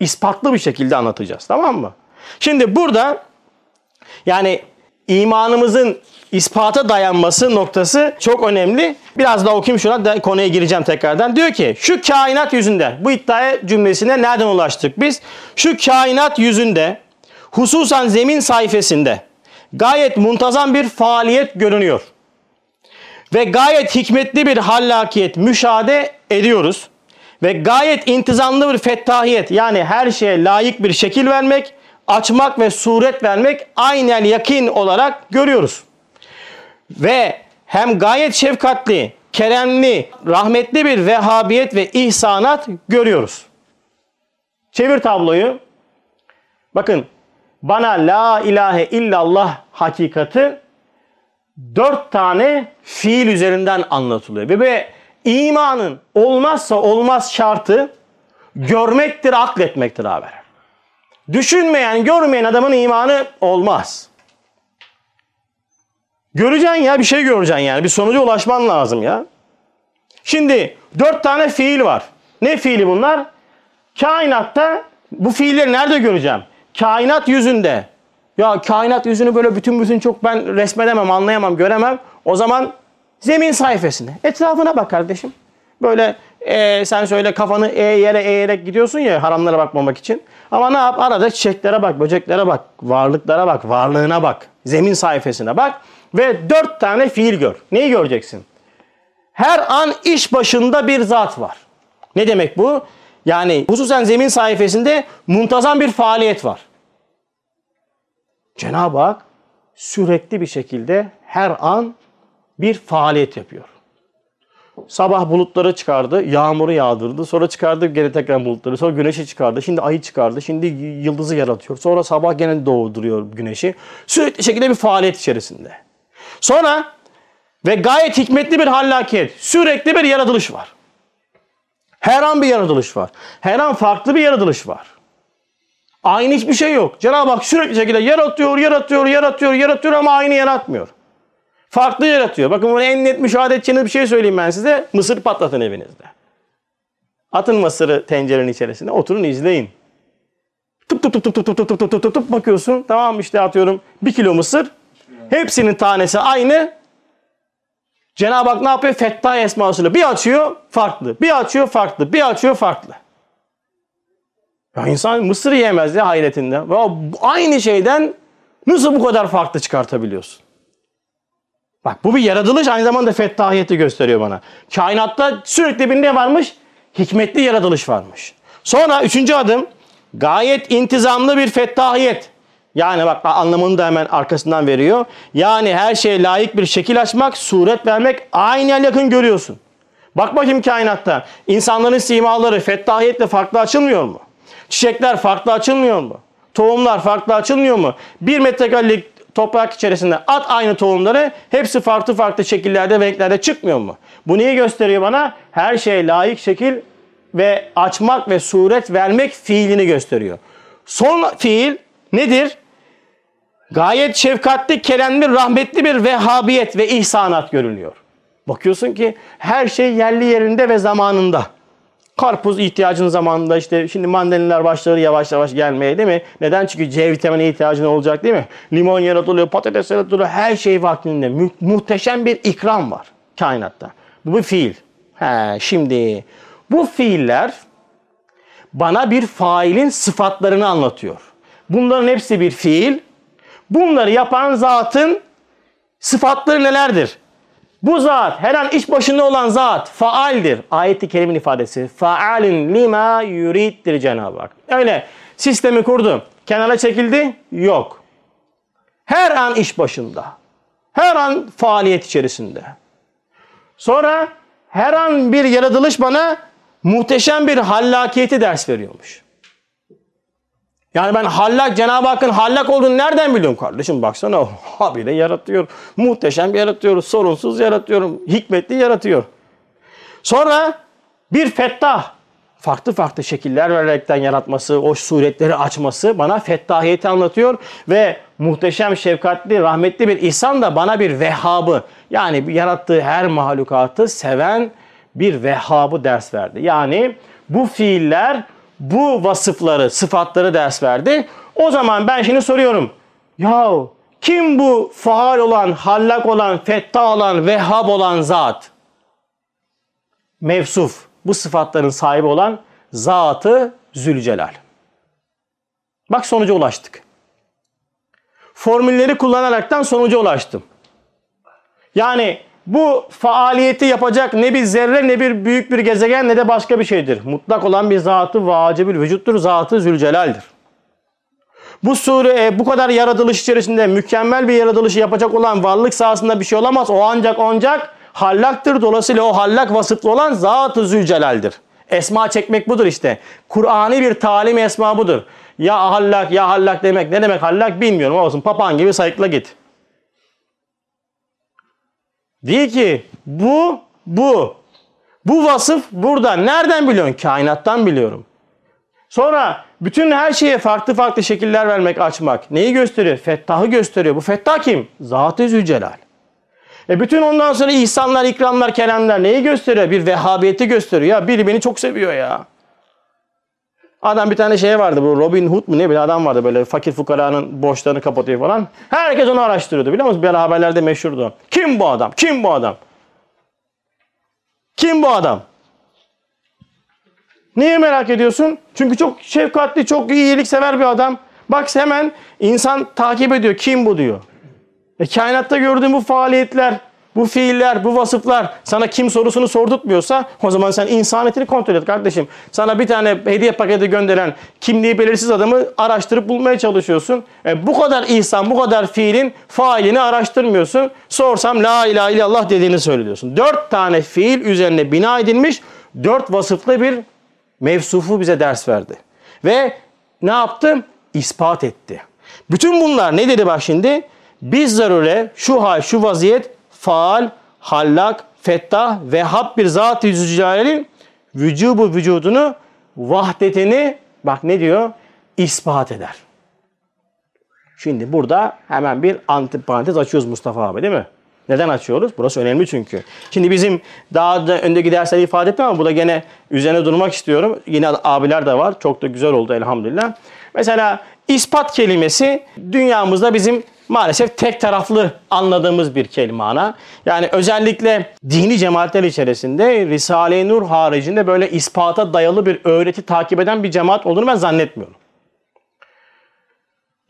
İspatlı bir şekilde anlatacağız. Tamam mı? Şimdi burada yani imanımızın ispata dayanması noktası çok önemli. Biraz daha okuyayım şuna da konuya gireceğim tekrardan. Diyor ki şu kainat yüzünde, bu iddiaya cümlesine nereden ulaştık biz? Şu kainat yüzünde hususan zemin sayfasında gayet muntazam bir faaliyet görünüyor. Ve gayet hikmetli bir hallakiyet müşahede ediyoruz. Ve gayet intizamlı bir fettahiyet, yani her şeye layık bir şekil vermek, açmak ve suret vermek aynen yakin olarak görüyoruz. Ve hem gayet şefkatli, keremli, rahmetli bir vehhabiyet ve ihsanat görüyoruz. Çevir tabloyu. Bakın bana la ilahe illallah hakikati dört tane fiil üzerinden anlatılıyor. Ve, ve imanın olmazsa olmaz şartı görmektir, akletmektir abi. Düşünmeyen, görmeyen adamın imanı olmaz. Göreceksin ya, bir şey göreceksin yani. Bir sonuca ulaşman lazım ya. Şimdi dört tane fiil var. Ne fiili bunlar? Kainatta bu fiilleri nerede göreceğim? Kainat yüzünde. Ya kainat yüzünü böyle bütün bütün çok ben resmedemem, anlayamam, göremem. O zaman zemin sayfasını. Etrafına bak kardeşim. Böyle e, sen söyle kafanı e, yere eğerek gidiyorsun ya haramlara bakmamak için. Ama ne yap? Arada çiçeklere bak, böceklere bak, varlıklara bak, varlığına bak. Zemin sayfasına bak. Ve dört tane fiil gör. Neyi göreceksin? Her an iş başında bir zat var. Ne demek bu? Yani hususen zemin sayfasında muntazam bir faaliyet var. Cenab-ı Hak sürekli bir şekilde her an bir faaliyet yapıyor. Sabah bulutları çıkardı, yağmuru yağdırdı, sonra çıkardı gene tekrar bulutları, sonra güneşi çıkardı, şimdi ayı çıkardı, şimdi yıldızı yaratıyor, sonra sabah gene doğduruyor güneşi. Sürekli şekilde bir faaliyet içerisinde. Sonra ve gayet hikmetli bir hallakiyet, sürekli bir yaratılış var. Her an bir yaratılış var. Her an farklı bir yaratılış var. Aynı hiçbir şey yok. Cenab-ı Hak sürekli şekilde yaratıyor, yaratıyor, yaratıyor, yaratıyor ama aynı yaratmıyor. Farklı yaratıyor. Bakın bunu en net müşahede edeceğiniz bir şey söyleyeyim ben size. Mısır patlatın evinizde. Atın mısırı tencerenin içerisine. Oturun izleyin. Tıp tıp tıp tıp tıp tıp tıp tıp tıp tıp tıp bakıyorsun. Tamam işte atıyorum bir kilo mısır. Hepsinin tanesi aynı. Cenab-ı Hak ne yapıyor? Fettah esmasıyla bir açıyor farklı. Bir açıyor farklı. Bir açıyor farklı. Ya insan mısır yiyemez ya hayretinden. Ya aynı şeyden nasıl bu kadar farklı çıkartabiliyorsun? Bak bu bir yaratılış, aynı zamanda fettahiyeti gösteriyor bana. Kainatta sürekli bir ne varmış? Hikmetli yaratılış varmış. Sonra üçüncü adım gayet intizamlı bir fettahiyet. Yani bak anlamını da hemen arkasından veriyor. Yani her şeye layık bir şekil açmak, suret vermek aynı yakın görüyorsun. Bak bakayım kainatta insanların simaları fettahiyetle farklı açılmıyor mu? Çiçekler farklı açılmıyor mu? Tohumlar farklı açılmıyor mu? Bir metrekarelik toprak içerisinde at aynı tohumları, hepsi farklı farklı şekillerde ve renklerde çıkmıyor mu? Bu neyi gösteriyor bana? Her şeye layık şekil ve açmak ve suret vermek fiilini gösteriyor. Son fiil nedir? Gayet şefkatli, keremli, rahmetli bir vehhabiyet ve ihsanat görünüyor. Bakıyorsun ki her şey yerli yerinde ve zamanında. Karpuz ihtiyacın zamanında, işte şimdi mandalinalar başladı yavaş yavaş gelmeye değil mi? Neden? Çünkü C vitamini ihtiyacın olacak değil mi? Limon yaratılıyor, patates yaratılıyor, her şey vaktinde. Mu muhteşem bir ikram var kainatta. Bu bir fiil. He, şimdi bu fiiller bana bir failin sıfatlarını anlatıyor. Bunların hepsi bir fiil. Bunları yapan zatın sıfatları nelerdir? Bu zat her an iş başında olan zat faaldir. Ayet-i kerimin ifadesi. Faalin lima yuriddir Cenab-ı Hak. Öyle sistemi kurdu. Kenara çekildi. Yok. Her an iş başında. Her an faaliyet içerisinde. Sonra her an bir yaratılış bana muhteşem bir hallakiyeti ders veriyormuş. Yani ben hallak, Cenab-ı Hakk'ın hallak olduğunu nereden biliyorum kardeşim? Baksana habire yaratıyor. Muhteşem yaratıyor. Sorunsuz yaratıyorum. Hikmetli yaratıyor. Sonra bir fettah. Farklı farklı şekiller vererekten yaratması, o suretleri açması bana fettahiyeti anlatıyor. Ve muhteşem, şefkatli, rahmetli bir ihsan da bana bir vehhabı, yani yarattığı her mahlukatı seven bir vehhabı ders verdi. Yani bu fiiller, bu vasıfları, sıfatları ders verdi. O zaman ben şimdi soruyorum. Yahu kim bu faal olan, hallak olan, fettah olan, vehhab olan zat? Mevsuf. Bu sıfatların sahibi olan Zat-ı Zülcelal. Bak sonuca ulaştık. Formülleri kullanaraktan sonuca ulaştım. Yani bu faaliyeti yapacak ne bir zerre, ne bir büyük bir gezegen, ne de başka bir şeydir. Mutlak olan bir Zat-ı Vacibül Vücuttur, Zat-ı Zülcelal'dir. Bu sure, bu kadar yaratılış içerisinde mükemmel bir yaratılışı yapacak olan varlık sahasında bir şey olamaz. O ancak ancak hallaktır. Dolayısıyla o hallak vasıflı olan Zat-ı Zülcelal'dir. Esma çekmek budur işte. Kur'an'ı bir talim esma budur. Ya hallak, ya hallak demek. Ne demek hallak bilmiyorum. Olsun papağan gibi sayıkla git. Diyor ki bu, bu. Bu vasıf burada. Nereden biliyorsun? Kainattan biliyorum. Sonra bütün her şeye farklı farklı şekiller vermek, açmak. Neyi gösteriyor? Fettah'ı gösteriyor. Bu Fettah kim? Zat-ı Zülcelal. E bütün ondan sonra ihsanlar, ikramlar, keremler neyi gösteriyor? Bir vehhabiyeti gösteriyor. Ya biri beni çok seviyor ya. Adam bir tane şey vardı, bu Robin Hood mu ne bileyim adam vardı, böyle fakir fukaranın borçlarını kapatıyor falan. Herkes onu araştırıyordu biliyor musunuz? Böyle haberlerde meşhurdu. Kim bu adam? Kim bu adam? Kim bu adam? Niye merak ediyorsun? Çünkü çok şefkatli, çok iyiliksever bir adam. Bak hemen insan takip ediyor. Kim bu diyor. E, kainatta gördüğün bu faaliyetler, bu fiiller, bu vasıflar sana kim sorusunu sordurtmuyorsa o zaman sen insaniyetini kontrol et kardeşim. Sana bir tane hediye paketi gönderen kimliği belirsiz adamı araştırıp bulmaya çalışıyorsun. E, bu kadar ihsan, bu kadar fiilin failini araştırmıyorsun. Sorsam la ilahe illallah dediğini söylüyorsun. Dört tane fiil üzerine bina edilmiş, dört vasıflı bir mevsufu bize ders verdi. Ve ne yaptı? İspat etti. Bütün bunlar ne dedi bak şimdi? Biz zarure, şu hal, şu vaziyet, faal, hallak, fettah, vehhab bir zat-ı zülcelal'in vücubu vücudunu, vahdetini, bak ne diyor, ispat eder. Şimdi burada hemen bir antiparantez açıyoruz Mustafa abi değil mi? Neden açıyoruz? Burası önemli çünkü. Şimdi bizim daha da öndeki dersleri ifade etmem ama burada gene üzerine durmak istiyorum. Yine abiler de var. Çok da güzel oldu elhamdülillah. Mesela ispat kelimesi dünyamızda bizim maalesef tek taraflı anladığımız bir kelime ana. Yani özellikle dini cemaatler içerisinde Risale-i Nur haricinde böyle ispata dayalı bir öğreti takip eden bir cemaat olduğunu ben zannetmiyorum.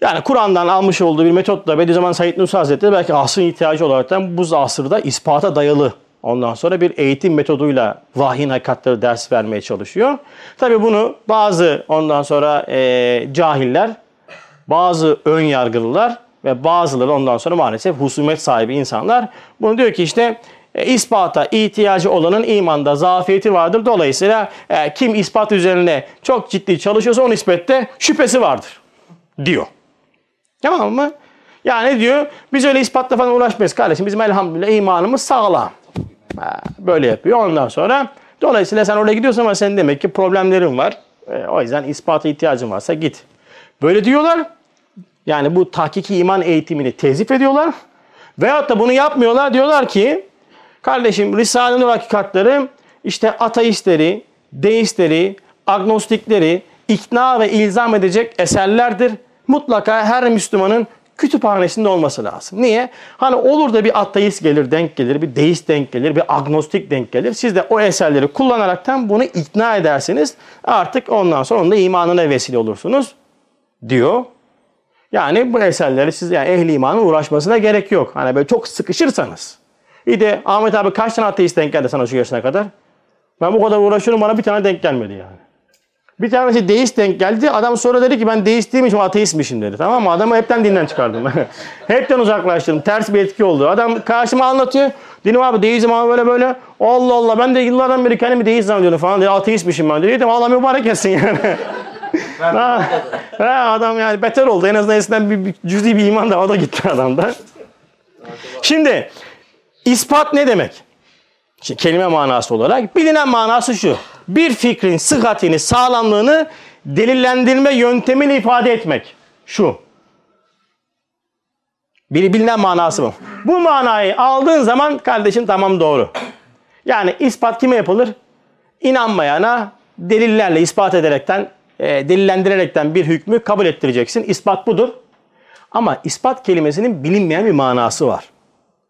Yani Kur'an'dan almış olduğu bir metotla Bediüzzaman Said Nursi Hazretleri belki asrın ihtiyacı olarak da bu asırda ispata dayalı ondan sonra bir eğitim metoduyla vahyin hakikatleri ders vermeye çalışıyor. Tabi bunu bazı ondan sonra ee, cahiller, bazı ön yargılılar ve bazıları ondan sonra maalesef husumet sahibi insanlar bunu diyor ki işte e, ispata ihtiyacı olanın imanda zafiyeti vardır. Dolayısıyla e, kim ispat üzerine çok ciddi çalışıyorsa o nispette şüphesi vardır diyor. Tamam mı? Yani diyor biz öyle ispatla falan uğraşmayız kardeşim. Bizim elhamdülillah imanımız sağlam. Ha, böyle yapıyor ondan sonra. Dolayısıyla sen oraya gidiyorsun ama senin demek ki problemlerin var. E, o yüzden ispata ihtiyacın varsa git. Böyle diyorlar. Yani bu tahkiki iman eğitimini tezif ediyorlar. Veyahut da bunu yapmıyorlar. Diyorlar ki kardeşim Risale-i Nur hakikatleri işte ateistleri, deistleri, agnostikleri ikna ve ilzam edecek eserlerdir. Mutlaka her Müslümanın kütüphanesinde olması lazım. Niye? Hani olur da bir ateist gelir denk gelir, bir deist denk gelir, bir agnostik denk gelir. Siz de o eserleri kullanaraktan bunu ikna ederseniz artık ondan sonra onun da imanına vesile olursunuz diyor. Yani bu eserleri siz yani ehli imanın uğraşmasına gerek yok. Hani böyle çok sıkışırsanız, İyi de Ahmet abi kaç tane ateist denk geldi sana şu yaşına kadar? Ben bu kadar uğraşıyorum, bana bir tane denk gelmedi yani. Bir tanesi deist denk geldi. Adam sonra dedi ki ben deist değilmişim, ateistmişim dedi. Tamam mı? Adamı hepten dinden çıkardım. Hepten uzaklaştırdım. Ters bir etki oldu. Adam karşıma anlatıyor. Dedim abi deizm abi böyle böyle. Allah Allah, ben de yıllardan beri kendimi deist zannediyorum falan. Dedi, ateistmişim ben. Dedim Allah mübarek etsin yani. ha, ha, adam yani beter oldu. En azından eskiden bir, bir cüz'i bir iman da o da gitti adamda. Şimdi ispat ne demek? Şimdi kelime manası olarak bilinen manası şu: bir fikrin sıhhatini, sağlamlığını delillendirme yöntemiyle ifade etmek. Şu. Biri bilinen manası bu. Bu manayı aldığın zaman kardeşim tamam, doğru. Yani ispat kime yapılır? İnanmayana delillerle ispat ederekten, e, delillendirerekten bir hükmü kabul ettireceksin. İspat budur. Ama ispat kelimesinin bilinmeyen bir manası var.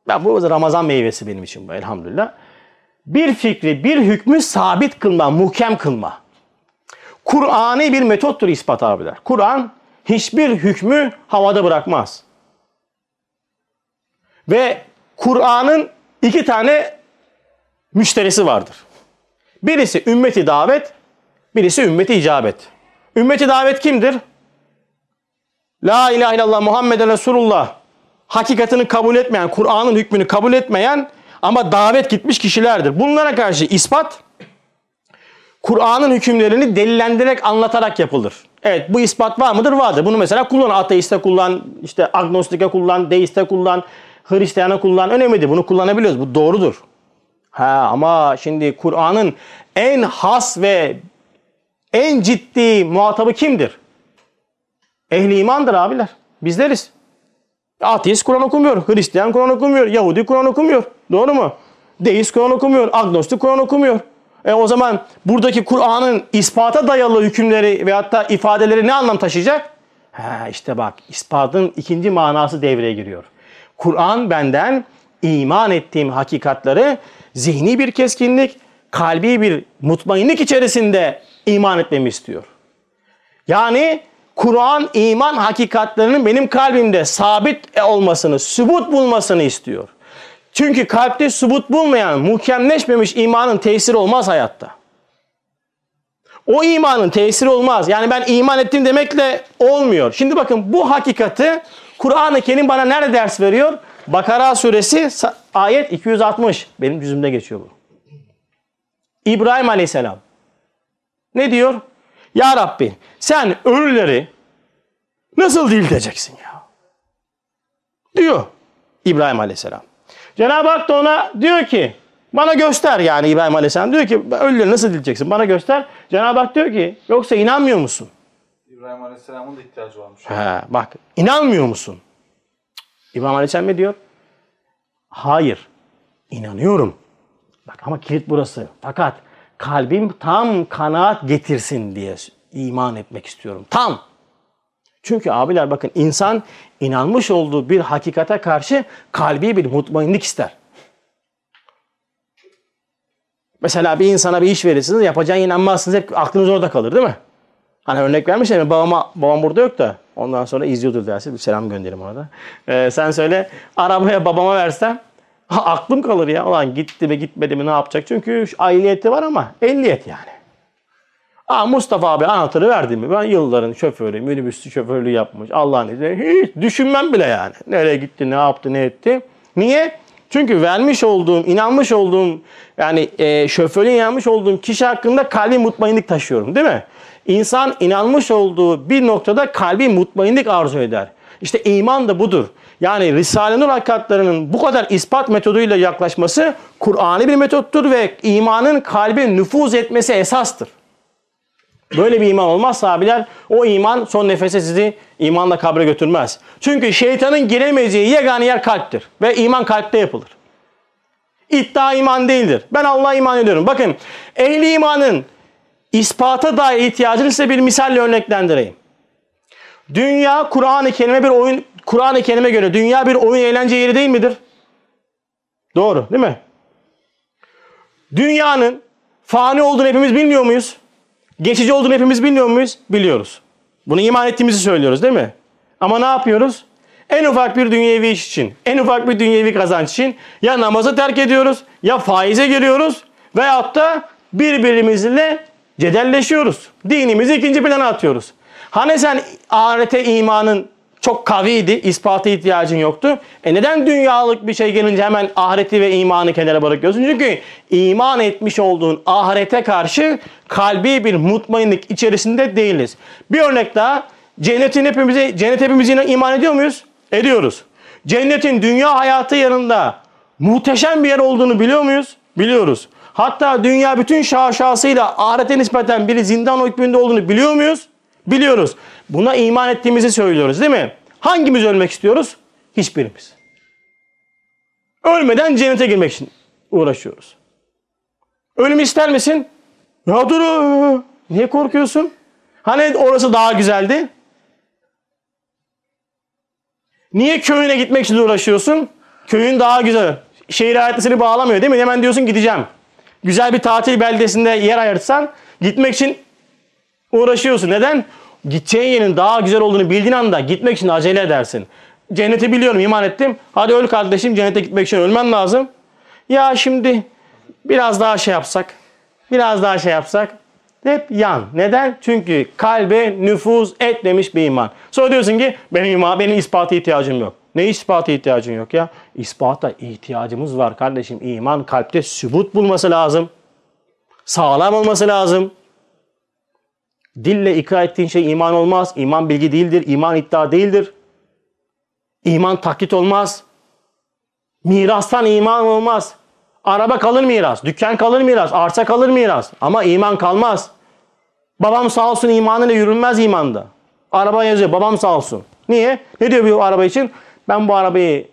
Ben bu Ramazan meyvesi benim için bu, elhamdülillah. Bir fikri, bir hükmü sabit kılma, muhkem kılma. Kur'an'ı bir metottur ispat abiler. Kur'an hiçbir hükmü havada bırakmaz. Ve Kur'an'ın iki tane müşterisi vardır. Birisi ümmeti davet, birisi ümmeti icabet. Ümmeti davet kimdir? La ilahe illallah Muhammeden Resulullah. Hakikatini kabul etmeyen, Kur'an'ın hükmünü kabul etmeyen ama davet gitmiş kişilerdir. Bunlara karşı ispat, Kur'an'ın hükümlerini delillendirerek, anlatarak yapılır. Evet, bu ispat var mıdır? Vardır. Bunu mesela kullan, ateiste kullan, işte agnostike kullan, deiste kullan, Hristiyana kullan. Önemli değil. Bunu kullanabiliyoruz. Bu doğrudur. Ha, ama şimdi Kur'an'ın en has ve en ciddi muhatabı kimdir? Ehli imandır abiler. Bizleriz. Ateist Kur'an okumuyor, Hristiyan Kur'an okumuyor, Yahudi Kur'an okumuyor. Doğru mu? Deist Kur'an okumuyor, agnostik Kur'an okumuyor. E o zaman buradaki Kur'an'ın ispata dayalı hükümleri veyahut da ifadeleri ne anlam taşıyacak? Ha işte bak, ispatın ikinci manası devreye giriyor. Kur'an benden iman ettiğim hakikatları zihni bir keskinlik, kalbi bir mutmainlik içerisinde iman etmemi istiyor. Yani Kur'an iman hakikatlerinin benim kalbimde sabit olmasını, sübut bulmasını istiyor. Çünkü kalpte sübut bulmayan, muhkemleşmemiş imanın tesiri olmaz hayatta. O imanın tesiri olmaz. Yani ben iman ettim demekle olmuyor. Şimdi bakın, bu hakikati Kur'an-ı Kerim bana nerede ders veriyor? Bakara suresi ayet iki yüz altmış. Benim cüzümde geçiyor bu. İbrahim aleyhisselam ne diyor? Ya Rabbi, sen ölüleri nasıl dirilteceksin ya? Diyor İbrahim aleyhisselam. Cenab-ı Hak da ona diyor ki, bana göster yani. İbrahim aleyhisselam diyor ki, ölüleri nasıl dirilteceksin, bana göster. Cenab-ı Hak diyor ki, yoksa inanmıyor musun? İbrahim aleyhisselamın da ihtiyacı varmış. He, bak, inanmıyor musun? İbrahim aleyhisselam ne diyor? Hayır, inanıyorum. Bak ama kilit burası. Fakat kalbim tam kanaat getirsin diye iman etmek istiyorum. Tam. Çünkü abiler bakın, insan inanmış olduğu bir hakikate karşı kalbi bir mutmainlik ister. Mesela bir insana bir iş verirsiniz, yapacağına inanmazsınız, hep aklınız orada kalır değil mi? Hani örnek vermişler mi? Babama, babam burada yok da ondan sonra izliyordur dersi. Bir selam gönderim ona da. Ee, sen söyle, arabaya babama versem ha, aklım kalır ya. Ulan gitti mi gitmedi mi ne yapacak? Çünkü ailiyeti var ama elliyet yani. Aa, Mustafa abi anahtarı verdi mi? Ben yılların şoförü, minibüsçü şoförlüğü yapmış. Allah'ın izniyle hiç düşünmem bile yani. Nereye gitti, ne yaptı, ne etti. Niye? Çünkü vermiş olduğum, inanmış olduğum, yani e, şoförlüğe inanmış olduğum kişi hakkında kalbi mutmainlik taşıyorum değil mi? İnsan inanmış olduğu bir noktada kalbi mutmainlik arzu eder. İşte iman da budur. Yani Risale-i Nur hakikatlerinin bu kadar ispat metoduyla yaklaşması Kur'an'ı bir metottur ve imanın kalbe nüfuz etmesi esastır. Böyle bir iman olmazsa abiler, o iman son nefese sizi imanla kabre götürmez. Çünkü şeytanın giremeyeceği yegane yer kalptir ve iman kalpte yapılır. İddia iman değildir. Ben Allah'a iman ediyorum. Bakın, ehli imanın ispata dair ihtiyacını size bir misalle örneklendireyim. Dünya Kur'an-ı Kerim'e bir oyun... Kur'an-ı Kerim'e göre dünya bir oyun eğlence yeri değil midir? Doğru değil mi? Dünyanın fani olduğunu hepimiz bilmiyor muyuz? Geçici olduğunu hepimiz bilmiyor muyuz? Biliyoruz. Bunu iman ettiğimizi söylüyoruz değil mi? Ama ne yapıyoruz? en ufak bir dünyevi iş için, en ufak bir dünyevi kazanç için ya namazı terk ediyoruz, ya faize giriyoruz veyahut da birbirimizle cedelleşiyoruz. Dinimizi ikinci plana atıyoruz. Hani sen ahirete imanın çok kaviydi, ispatı ihtiyacın yoktu. E neden dünyalık bir şey gelince hemen ahireti ve imanı kenara bırakıyorsun? Çünkü iman etmiş olduğun ahirete karşı kalbi bir mutmainlik içerisinde değiliz. Bir örnek daha. Cennetin hepimizi, cennet hepimizin iman ediyor muyuz? Ediyoruz. Cennetin dünya hayatı yanında muhteşem bir yer olduğunu biliyor muyuz? Biliyoruz. Hatta dünya bütün şaşasıyla ahirete nispeten biri zindan hükmünde olduğunu biliyor muyuz? Biliyoruz. Buna iman ettiğimizi söylüyoruz, değil mi? Hangimiz ölmek istiyoruz? Hiçbirimiz. Ölmeden cennete girmek için uğraşıyoruz. Ölümü ister misin? Ya dur, niye korkuyorsun? Hani orası daha güzeldi? Niye köyüne gitmek için uğraşıyorsun? Köyün daha güzel. Şehir hayatı seni bağlamıyor, değil mi? Hemen diyorsun gideceğim. Güzel bir tatil beldesinde yer ayırtsan gitmek için uğraşıyorsun. Neden? Gideceğin yerin daha güzel olduğunu bildiğin anda gitmek için acele edersin. Cenneti biliyorum, iman ettim. Hadi öl kardeşim, cennete gitmek için ölmen lazım. Ya şimdi biraz daha şey yapsak, biraz daha şey yapsak. Hep yan. Neden? Çünkü kalbe nüfuz etmemiş bir iman. Sonra diyorsun ki benim iman, benim ispatı ihtiyacım yok. Ne ispatı ihtiyacın yok ya? İspata ihtiyacımız var kardeşim. İman kalpte sübut bulması lazım. Sağlam olması lazım. Dille ikrar ettiğin şey iman olmaz. İman bilgi değildir. İman iddia değildir. İman taklit olmaz. Mirastan iman olmaz. Araba kalır miras, dükkan kalır miras, arsa kalır miras. Ama iman kalmaz. Babam sağ olsun imanıyla yürünmez imanda. Araba yazıyor babam sağ olsun. Niye? Ne diyor bu araba için? Ben bu arabayı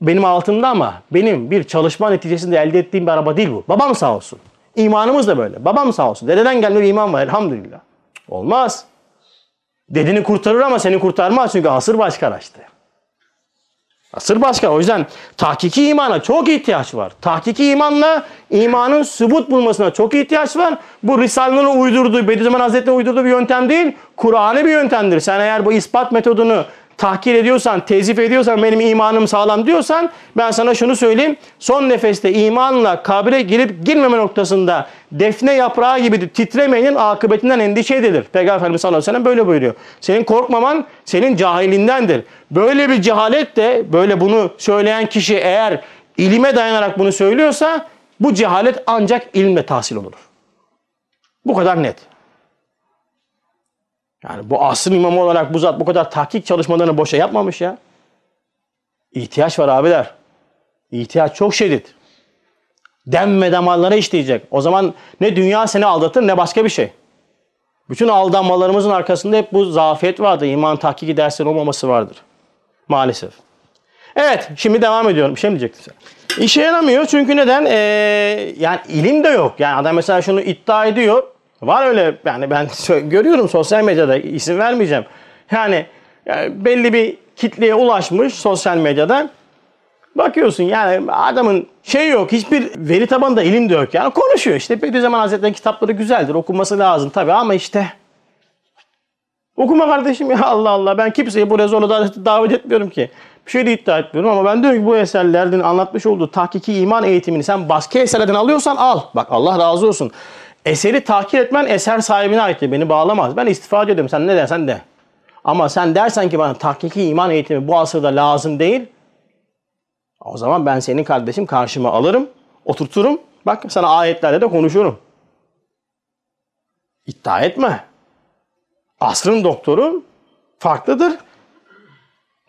benim altımda ama benim bir çalışma neticesinde elde ettiğim bir araba değil bu. Babam sağ olsun. İmanımız da böyle. Babam sağ olsun. Dededen gelme bir iman var elhamdülillah. Olmaz. Dedeni kurtarır ama seni kurtarmaz çünkü asır başka araçtı. Asır başka. O yüzden tahkiki imana çok ihtiyaç var. Tahkiki imanla imanın sübut bulmasına çok ihtiyaç var. Bu Risale'nin uydurduğu, Bediüzzaman Hazretleri'nin uydurduğu bir yöntem değil. Kur'an'ı bir yöntemdir. Sen eğer bu ispat metodunu tahkir ediyorsan, tezif ediyorsan, benim imanım sağlam diyorsan ben sana şunu söyleyeyim. Son nefeste imanla kabre girip girmeme noktasında defne yaprağı gibi titremeyenin akıbetinden endişe edilir. Peygamber Efendimiz sallallahu aleyhi ve sellem böyle buyuruyor. Senin korkmaman senin cahilindendir. Böyle bir cehalet de böyle bunu söyleyen kişi eğer ilime dayanarak bunu söylüyorsa bu cehalet ancak ilimle tahsil olur. Bu kadar net. Yani bu asrın imamı olarak bu zat bu kadar tahkik çalışmalarını boşa yapmamış ya. İhtiyaç var abiler. İhtiyaç çok şiddet. Dem ve damarlara işleyecek. O zaman ne dünya seni aldatır ne başka bir şey. Bütün aldanmalarımızın arkasında hep bu zafiyet vardır. İman tahkiki dersleri olmaması vardır. Maalesef. Evet şimdi devam ediyorum. Bir şey mi diyecektin sen? İşe yaramıyor çünkü neden? Ee, yani ilim de yok. Yani adam mesela şunu iddia ediyor. Var öyle yani ben görüyorum sosyal medyada isim vermeyeceğim. Yani, yani belli bir kitleye ulaşmış sosyal medyada. Bakıyorsun yani adamın şey yok hiçbir veri tabanında ilim de yok. Yani konuşuyor işte Bediüzzaman Hazretleri'nin kitapları güzeldir okunması lazım tabii ama işte. Okuma kardeşim ya Allah Allah ben kimseyi buraya zorla davet etmiyorum ki. Bir şey de iddia etmiyorum ama ben diyorum ki bu eserlerden anlatmış olduğu tahkiki iman eğitimini sen başka eserlerden alıyorsan al. Bak Allah razı olsun. Eseri tahkir etmen eser sahibine aittir. Beni bağlamaz. Ben istifade ediyorum. Sen ne dersen de. Ama sen dersen ki bana tahkiki iman eğitimi bu asırda lazım değil. O zaman ben senin kardeşim karşıma alırım. Oturturum. Bak sana ayetlerle de konuşurum. İddia etme. Asrın doktoru farklıdır.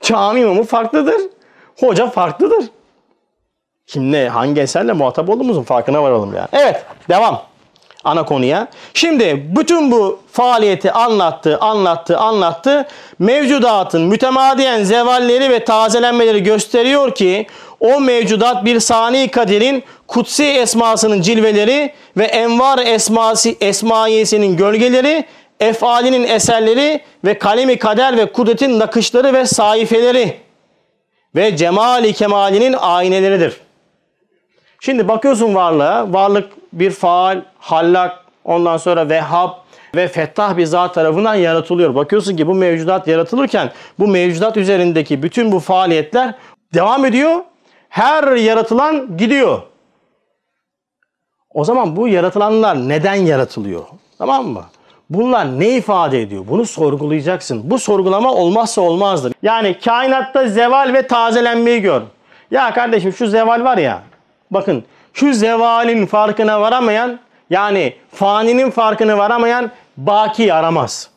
Çağın imamı farklıdır. Hoca farklıdır. Kimle hangi eserle muhatap olduğumuzun farkına varalım yani. Evet devam. Ana konuya. Şimdi bütün bu faaliyeti anlattı, anlattı, anlattı. Mevcudatın mütemadiyen zevalleri ve tazelenmeleri gösteriyor ki o mevcudat bir sani kaderin kutsi esmasının cilveleri ve envar esması, esmaiyesinin gölgeleri, efalinin eserleri ve kalemi kader ve kudretin nakışları ve sayfeleri ve cemali kemalinin ayneleridir. Şimdi bakıyorsun varlığa, varlık bir faal, hallak, ondan sonra vehhab, ve fettah bir zat tarafından yaratılıyor. Bakıyorsun ki bu mevcudat yaratılırken bu mevcudat üzerindeki bütün bu faaliyetler devam ediyor. Her yaratılan gidiyor. O zaman bu yaratılanlar neden yaratılıyor? Tamam mı? Bunlar ne ifade ediyor? Bunu sorgulayacaksın. Bu sorgulama olmazsa olmazdır. Yani kainatta zeval ve tazelenmeyi gör. Ya kardeşim şu zeval var ya. Bakın şu zevalin farkına varamayan, yani faninin farkına varamayan baki aramaz.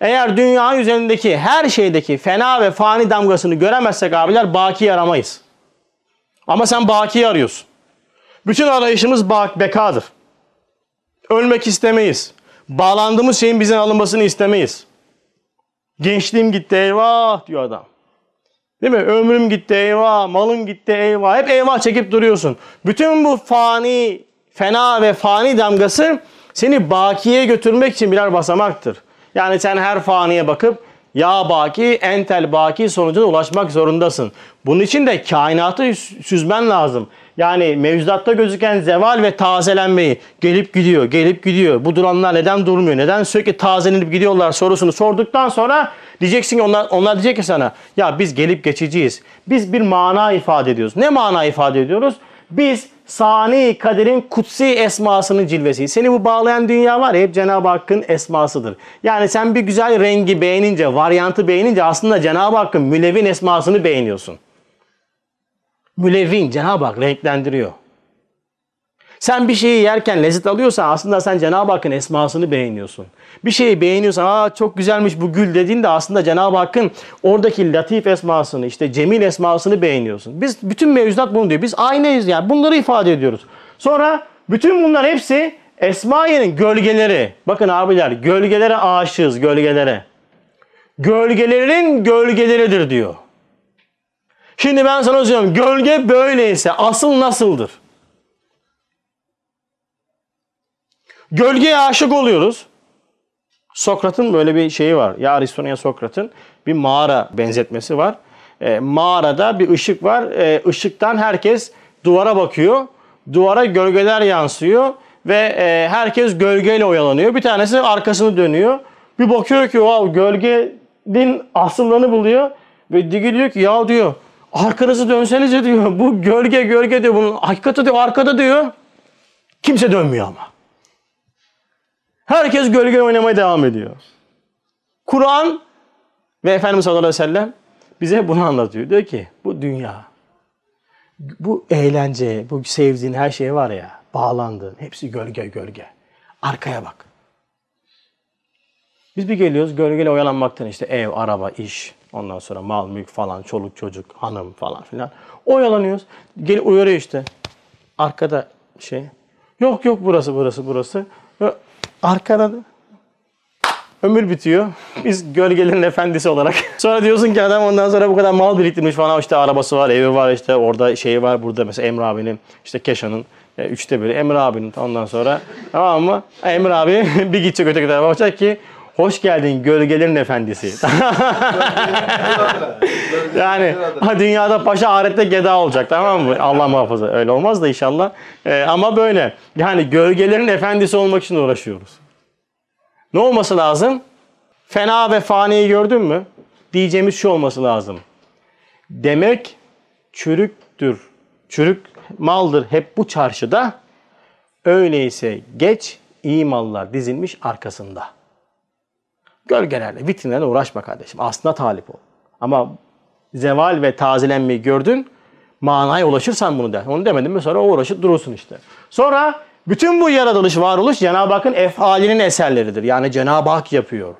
Eğer dünya üzerindeki her şeydeki fena ve fani damgasını göremezsek abiler baki aramayız. Ama sen baki arıyorsun. Bütün arayışımız bekadır. Ölmek istemeyiz. Bağlandığımız şeyin bizden alınmasını istemeyiz. Gençliğim gitti eyvah diyor adam. Değil mi? Ömrüm gitti eyvah, malım gitti eyvah. Hep eyvah çekip duruyorsun. Bütün bu fani, fena ve fani damgası seni bakiye götürmek için birer basamaktır. Yani sen her faniye bakıp ya baki, entel baki sonucuna ulaşmak zorundasın. Bunun için de kainatı süzmen lazım. Yani mevcudatta gözüken zeval ve tazelenmeyi gelip gidiyor, gelip gidiyor. Bu duranlar neden durmuyor, neden sürekli tazelenip gidiyorlar sorusunu sorduktan sonra diyeceksin ki onlar, onlar diyecek ki sana ya biz gelip geçeceğiz. Biz bir mana ifade ediyoruz. Ne mana ifade ediyoruz? Biz sani kaderin kutsi esmasının cilvesiyiz. Seni bu bağlayan dünya var ya, hep Cenab-ı Hakk'ın esmasıdır. Yani sen bir güzel rengi beğenince, varyantı beğenince aslında Cenab-ı Hakk'ın mülevin esmasını beğeniyorsun. Mülevin, Cenab-ı Hak renklendiriyor. Sen bir şeyi yerken lezzet alıyorsan aslında sen Cenab-ı Hakk'ın esmasını beğeniyorsun. Bir şeyi beğeniyorsan aa çok güzelmiş bu gül dediğinde aslında Cenab-ı Hakk'ın oradaki latif esmasını, işte cemil esmasını beğeniyorsun. Biz bütün mevcudat bunu diyor. Biz aynıyız yani, bunları ifade ediyoruz. Sonra bütün bunlar hepsi Esma'nın gölgeleri. Bakın abiler, gölgelere aşığız, gölgelere. Gölgelerin gölgeleridir diyor. Şimdi ben sana söylüyorum, gölge böyleyse asıl nasıldır? Gölgeye aşık oluyoruz. Sokrat'ın böyle bir şeyi var. Ya Aristo'nun ya Sokrat'ın bir mağara benzetmesi var. E, mağarada bir ışık var. E, ışıktan herkes duvara bakıyor. Duvara gölgeler yansıyor. Ve e, herkes gölgeyle oyalanıyor. Bir tanesi arkasını dönüyor. Bir bakıyor ki wow, gölgenin asıllarını buluyor. Ve diyor ki ya diyor arkanızı dönsenize diyor. Bu gölge gölge diyor. Bunun hakikati diyor arkada diyor. Kimse dönmüyor ama. Herkes gölge oynamaya devam ediyor. Kur'an ve Efendimiz sallallahu aleyhi ve sellem bize bunu anlatıyor. Diyor ki bu dünya, bu eğlence, bu sevdiğin her şey var ya, bağlandığın hepsi gölge gölge. Arkaya bak. Biz bir geliyoruz gölgeyle oyalanmaktan, işte ev, araba, iş, ondan sonra mal, mülk falan, çoluk, çocuk, hanım falan filan. Oyalanıyoruz. Gel uyarıyor işte. Arkada şey. Yok yok burası burası burası. Arkada ömür bitiyor. Biz gölgelerin efendisi olarak. Sonra diyorsun ki adam ondan sonra bu kadar mal biriktirmiş falan, işte arabası var, evi var, işte orada şeyi var, burada mesela Emre abinin, işte Keşan'ın yani üçte biri Emre abinin, ondan sonra tamam mı? Emre abi bir gidecek öteki tarafa bakacak ki hoş geldin gölgelerin efendisi. Yani dünyada paşa ahirette geda olacak, tamam mı? Allah muhafaza. Öyle olmaz da inşallah. Ee, ama böyle. Yani gölgelerin efendisi olmak için uğraşıyoruz. Ne olması lazım? Fena ve faniyi gördün mü? Diyeceğimiz şu olması lazım. Demek çürüktür. Çürük maldır hep bu çarşıda. Öyleyse geç iyi mallar dizilmiş arkasında. Gölgelerle, vitrinlerle uğraşma kardeşim. Aslına talip ol. Ama zeval ve tazelenmeyi gördün, manaya ulaşırsan bunu der. Onu demedin mi sonra o uğraşıp durursun işte. Sonra bütün bu yaratılış, varoluş Cenab-ı Hakk'ın efalinin eserleridir. Yani Cenab-ı Hak yapıyor.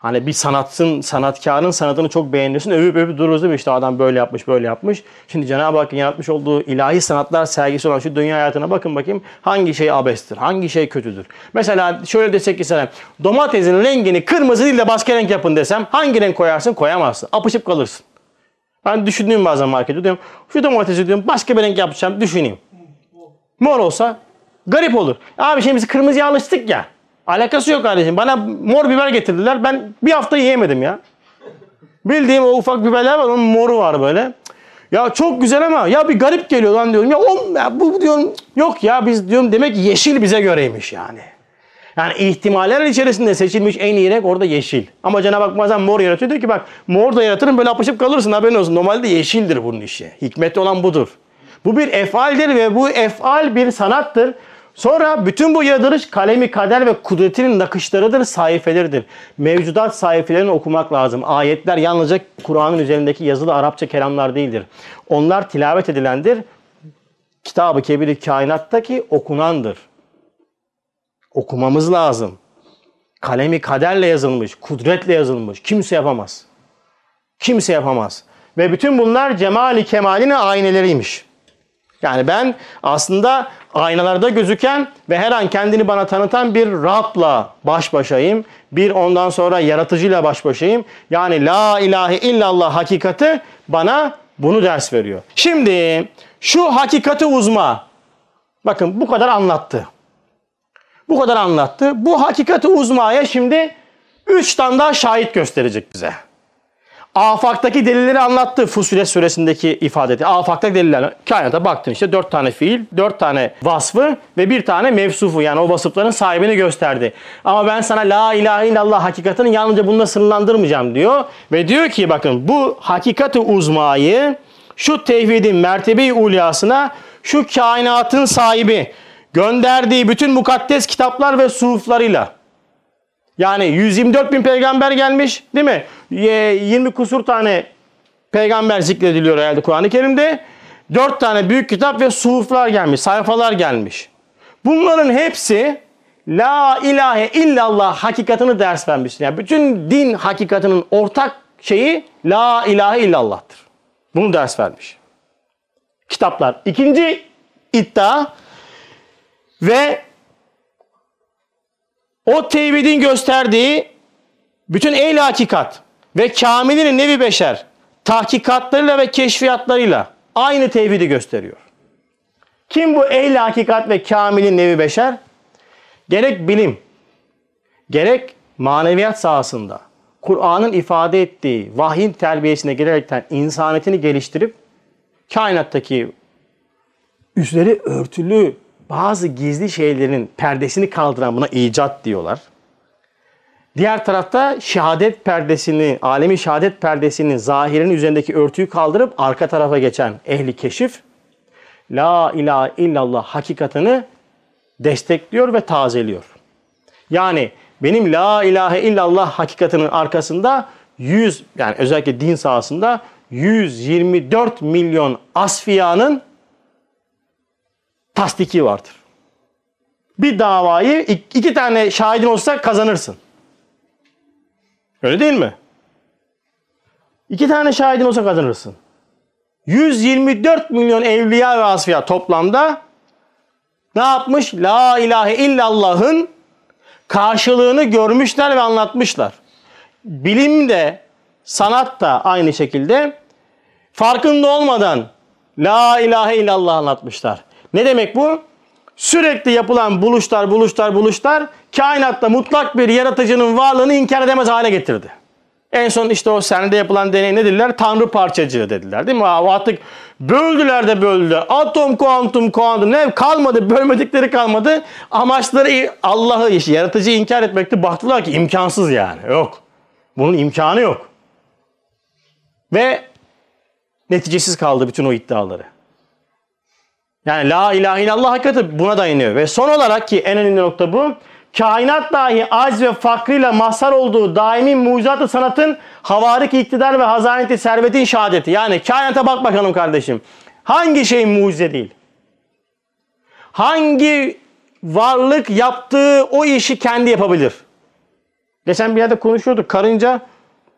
Hani bir sanatın, sanatkarın sanatını çok beğenirsin, övüp övüp dururuz değil mi? İşte adam böyle yapmış, böyle yapmış. Şimdi Cenab-ı Hakk'ın yaratmış olduğu ilahi sanatlar sergisi olan şu dünya hayatına bakın bakayım. Hangi şey abestir, hangi şey kötüdür? Mesela şöyle desek ki sana, domatesin rengini kırmızı değil de başka renk yapın desem, hangi renk koyarsın? Koyamazsın. Apışıp kalırsın. Ben düşündüğüm bazen markette diyorum, şu domatesi diyorum başka bir renk yapacağım, düşüneyim. Mor olsa garip olur. Abi şimdi biz kırmızıya alıştık ya. Alakası yok kardeşim. Bana mor biber getirdiler. Ben bir hafta yiyemedim ya. Bildiğim o ufak biberler var. Onun moru var böyle. Ya çok güzel ama ya bir garip geliyor lan diyorum. Ya, o, ya bu diyorum. Yok ya biz diyorum demek yeşil bize göreymiş yani. Yani ihtimaller içerisinde seçilmiş en iyi renk orada yeşil. Ama Cenab-ı Hak bazen mor yaratıyor. Diyor ki bak mor da yaratırım böyle apışıp kalırsın haberin olsun. Normalde yeşildir bunun işi. Hikmetli olan budur. Bu bir efaldir ve bu efal bir sanattır. Sonra bütün bu yaratılış kalemi kader ve kudretinin nakışlarıdır, sayfeleridir. Mevcudat sayfelerini okumak lazım. Ayetler yalnızca Kur'an'ın üzerindeki yazılı Arapça kelamlar değildir. Onlar tilavet edilendir. Kitab-ı Kebir-i Kainat'taki okunandır. Okumamız lazım. Kalemi kaderle yazılmış, kudretle yazılmış. Kimse yapamaz. Kimse yapamaz. Ve bütün bunlar cemali kemalinin ayneleriymiş. Yani ben aslında aynalarda gözüken ve her an kendini bana tanıtan bir Rab'la baş başayım. Bir ondan sonra yaratıcıyla baş başayım. Yani la ilahe illallah hakikati bana bunu ders veriyor. Şimdi şu hakikati uzma. Bakın bu kadar anlattı. Bu kadar anlattı. Bu hakikati uzmaya şimdi üç tane daha şahit gösterecek bize. Afaktaki delilleri anlattı. Fussilet suresindeki ifadeti. Afaktaki deliller. Kainata baktın işte dört tane fiil, dört tane vasfı ve bir tane mevsufu. Yani o vasıfların sahibini gösterdi. Ama ben sana la ilahe illallah hakikatini yalnızca bununla sınırlandırmayacağım diyor. Ve diyor ki bakın bu hakikati uzmayı şu tevhidin mertebe-i ulyasına şu kainatın sahibi gönderdiği bütün mukaddes kitaplar ve suhuflarıyla. Yani yüz yirmi dört bin peygamber gelmiş değil mi? yirmi kusur tane peygamber zikrediliyor herhalde Kur'an-ı Kerim'de. dört tane büyük kitap ve suhuflar gelmiş, sayfalar gelmiş. Bunların hepsi la ilahe illallah hakikatini ders vermiştir. Yani bütün din hakikatinin ortak şeyi la ilahe illallah'tır. Bunu ders vermiş. Kitaplar. İkinci iddia ve o tevhidin gösterdiği bütün ehl-i hakikat ve kâmilin nevi beşer tahkikatlarıyla ve keşfiyatlarıyla aynı tevhidi gösteriyor. Kim bu ehl-i hakikat ve kâmilin nevi beşer? Gerek bilim, gerek maneviyat sahasında Kur'an'ın ifade ettiği vahyin terbiyesine girerekten insaniyetini geliştirip kainattaki üstleri örtülü bazı gizli şeylerin perdesini kaldıran buna icat diyorlar. Diğer tarafta şehadet perdesini, alemi şehadet perdesinin zahirinin üzerindeki örtüyü kaldırıp arka tarafa geçen ehli keşif, la ilahe illallah hakikatini destekliyor ve tazeliyor. Yani benim la ilahe illallah hakikatinin arkasında yüz, yani özellikle din sahasında yüz yirmi dört milyon asfiyanın tasdiki vardır. Bir davayı iki tane şahidin olsa kazanırsın. Öyle değil mi? İki tane şahidin olsa kazanırsın. yüz yirmi dört milyon evliya ve asfiya toplamda ne yapmış? La ilahe illallah'ın karşılığını görmüşler ve anlatmışlar. Bilimde, sanatta aynı şekilde farkında olmadan la ilahe illallah anlatmışlar. Ne demek bu? Sürekli yapılan buluşlar, buluşlar, buluşlar kainatta mutlak bir yaratıcının varlığını inkar edemez hale getirdi. En son işte o sahnede yapılan deney ne dediler? Tanrı parçacığı dediler değil mi? O artık böldüler de böldüler. Atom, kuantum, kuantum ne kalmadı, bölmedikleri kalmadı. Amaçları Allah'ı, işte, yaratıcıyı inkar etmekti. Baktılar ki imkansız yani. Yok. Bunun imkanı yok. Ve neticesiz kaldı bütün o iddiaları. Yani la ilahe illallah hakikati buna dayanıyor. Ve son olarak ki en önemli nokta bu. Kainat dahi acz ve fakrıyla mazhar olduğu daimi mucizat-ı sanatın havarik iktidar ve hazaneti servetin şehadeti. Yani kainata bak bakalım kardeşim. Hangi şey mucize değil? Hangi varlık yaptığı o işi kendi yapabilir? Geçen bir yerde konuşuyorduk. Karınca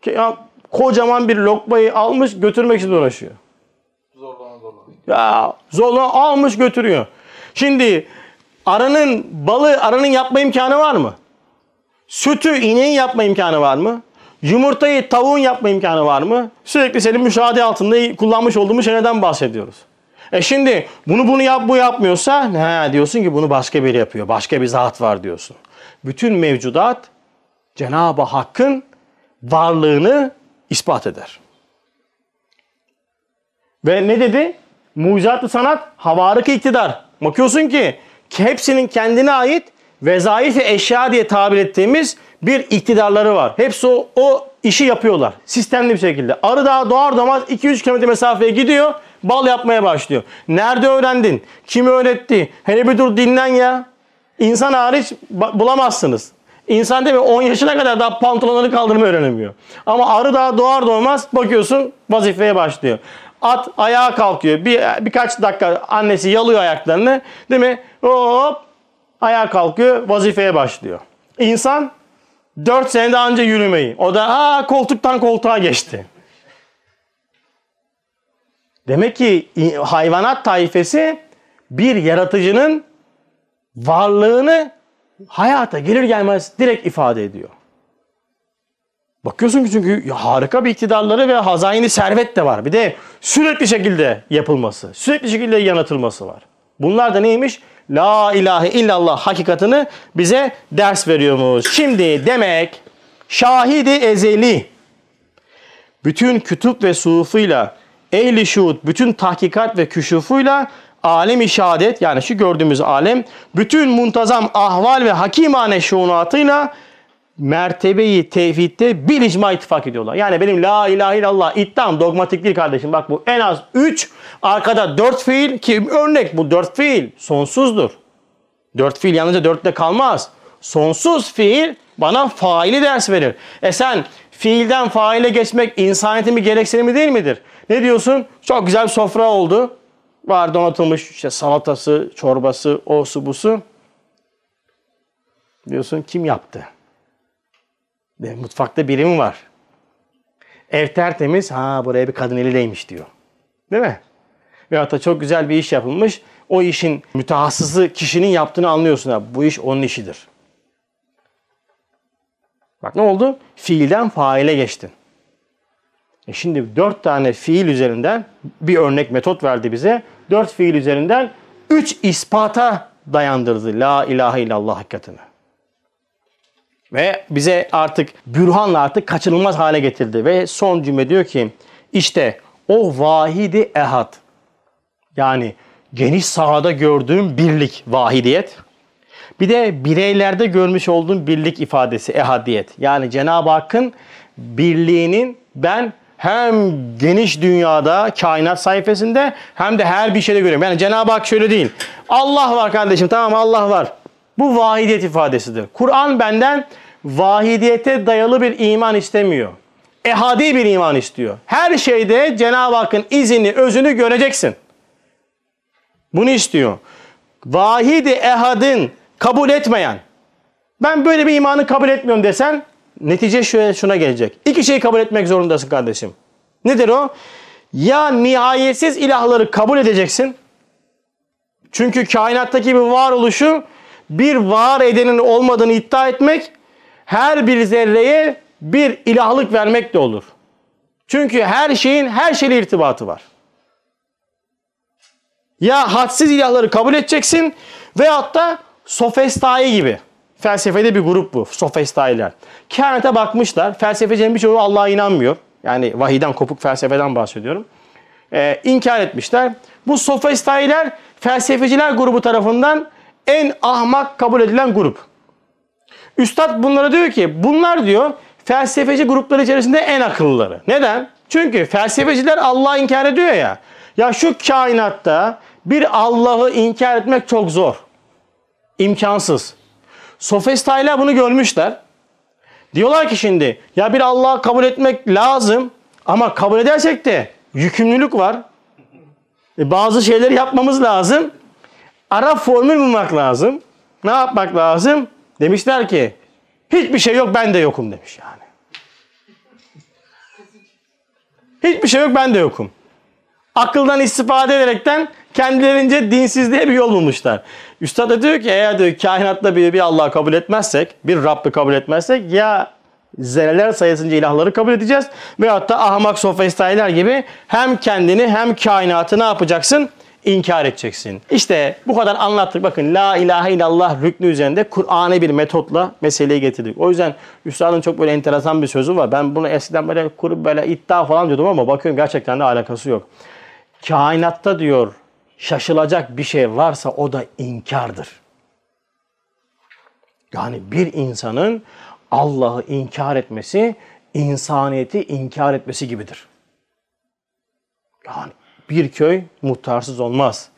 ya, kocaman bir lokmayı almış götürmek için uğraşıyor. Ya zorla almış götürüyor. Şimdi arının balı arının yapma imkanı var mı? Sütü ineğin yapma imkanı var mı? Yumurtayı tavuğun yapma imkanı var mı? Sürekli senin müşahede altında kullanmış olduğumuz şeylerden bahsediyoruz. E şimdi bunu bunu yap bu yapmıyorsa he, diyorsun ki bunu başka biri yapıyor. Başka bir zat var diyorsun. Bütün mevcudat Cenab-ı Hakk'ın varlığını ispat eder. Ve ne dedi? Mucizatlı sanat, havarık iktidar. Bakıyorsun ki hepsinin kendine ait vezaife eşya diye tabir ettiğimiz bir iktidarları var. Hepsi o, o işi yapıyorlar. Sistemli bir şekilde. Arı daha doğar doğmaz iki yüz kilometre mesafeye gidiyor. Bal yapmaya başlıyor. Nerede öğrendin? Kim öğretti? Hele bir dur dinlen ya. İnsan hariç bulamazsınız. İnsan değil mi? on yaşına kadar daha pantolonları kaldırmayı öğrenemiyor. Ama arı daha doğar doğmaz bakıyorsun vazifeye başlıyor. At ayağa kalkıyor. Bir, birkaç dakika annesi yalıyor ayaklarını. Değil mi? Hop ayağa kalkıyor vazifeye başlıyor. İnsan dört senede anca yürümeyi. O da aa, koltuktan koltuğa geçti. Demek ki hayvanat tayfesi bir yaratıcının varlığını hayata gelir gelmez direkt ifade ediyor. Bakıyorsun ki çünkü harika bir iktidarları ve hazaini servet de var. Bir de sürekli şekilde yapılması, sürekli şekilde yanıtılması var. Bunlar da neymiş? La ilahe illallah hakikatını bize ders veriyormuş. Şimdi demek şahidi ezeli bütün kütüp ve sufuyla ehl-i şuhud bütün tahkikat ve küşufuyla alem-i şehadet yani şu gördüğümüz alem bütün muntazam ahval ve hakimane şuunatıyla mertebeyi tevhidde bir icma ittifak ediyorlar. Yani benim la ilahe illallah iddiam dogmatik değil kardeşim. Bak bu en az üç arkada dört fiil ki örnek bu dört fiil sonsuzdur. Dört fiil yalnızca dörtte kalmaz. Sonsuz fiil bana faili ders verir. E sen fiilden faile geçmek insaniyetin bir gereksinimi değil midir? Ne diyorsun? Çok güzel bir sofra oldu. Var donatılmış işte salatası, çorbası, osu busu. Diyorsun kim yaptı? De, mutfakta biri mi var? Ev tertemiz. Ha buraya bir kadın eli değmiş diyor. Değil mi? Veyahut da çok güzel bir iş yapılmış. O işin mütehassısı kişinin yaptığını anlıyorsun. Abi. Bu iş onun işidir. Bak ne oldu? Fiilden faile geçtin. E şimdi dört tane fiil üzerinden bir örnek metot verdi bize. Dört fiil üzerinden üç ispata dayandırdı. La ilahe illallah hakikatini. Ve bize artık bürhanla artık kaçınılmaz hale getirdi. Ve son cümle diyor ki işte o vahidi ehad. Yani geniş sahada gördüğüm birlik vahidiyet. Bir de bireylerde görmüş olduğum birlik ifadesi ehadiyet. Yani Cenab-ı Hakk'ın birliğinin ben hem geniş dünyada kainat sayfasında hem de her bir şeyde görüyorum. Yani Cenab-ı Hak şöyle değil. Allah var kardeşim tamam Allah var. Bu vahidiyet ifadesidir. Kur'an benden vahidiyete dayalı bir iman istemiyor. Ehadi bir iman istiyor. Her şeyde Cenab-ı Hakk'ın izini, özünü göreceksin. Bunu istiyor. Vahidi ehadın kabul etmeyen, ben böyle bir imanı kabul etmiyorum desen, netice şöyle şuna gelecek. İki şeyi kabul etmek zorundasın kardeşim. Nedir o? Ya nihayetsiz ilahları kabul edeceksin. Çünkü kainattaki bir varoluşu, bir var edenin olmadığını iddia etmek her bir zerreye bir ilahlık vermek de olur. Çünkü her şeyin her şeyle irtibatı var. Ya hadsiz ilahları kabul edeceksin veyahut da sofistayı gibi. Felsefede bir grup bu. Sofistayiler. Kainata bakmışlar. Felsefecilerin birçoğu Allah'a inanmıyor. Yani vahiden kopuk felsefeden bahsediyorum. Ee, inkar etmişler. Bu sofistayiler felsefeciler grubu tarafından en ahmak kabul edilen grup. Üstad bunlara diyor ki bunlar diyor felsefeci grupları içerisinde en akıllıları. Neden? Çünkü felsefeciler Allah'ı inkar ediyor ya. Ya şu kainatta bir Allah'ı inkar etmek çok zor. İmkansız. Sofistaylar bunu görmüşler. Diyorlar ki şimdi ya bir Allah'ı kabul etmek lazım ama kabul edersek de yükümlülük var. E, bazı şeyleri yapmamız lazım. Ara formül bulmak lazım. Ne yapmak lazım? Demişler ki hiçbir şey yok ben de yokum demiş yani. Hiçbir şey yok ben de yokum. Akıldan istifade ederekten kendilerince dinsizliğe bir yol bulmuşlar. Üstad da diyor ki eğer diyor, kainatta bir, bir Allah'ı kabul etmezsek, bir Rabb'i kabul etmezsek ya zerreler sayısınca ilahları kabul edeceğiz veyahut da ahmak sofistayiler gibi hem kendini hem kainatı ne yapacaksın? İnkar edeceksin. İşte bu kadar anlattık. Bakın la ilahe illallah rüknü üzerinde Kur'an'ı bir metotla meseleyi getirdik. O yüzden Üstad'ın çok böyle enteresan bir sözü var. Ben bunu eskiden böyle kurup böyle iddia falan diyordum ama bakıyorum gerçekten de alakası yok. Kainatta diyor şaşılacak bir şey varsa o da inkardır. Yani bir insanın Allah'ı inkar etmesi, insaniyeti inkar etmesi gibidir. Yani bir köy muhtarsız olmaz.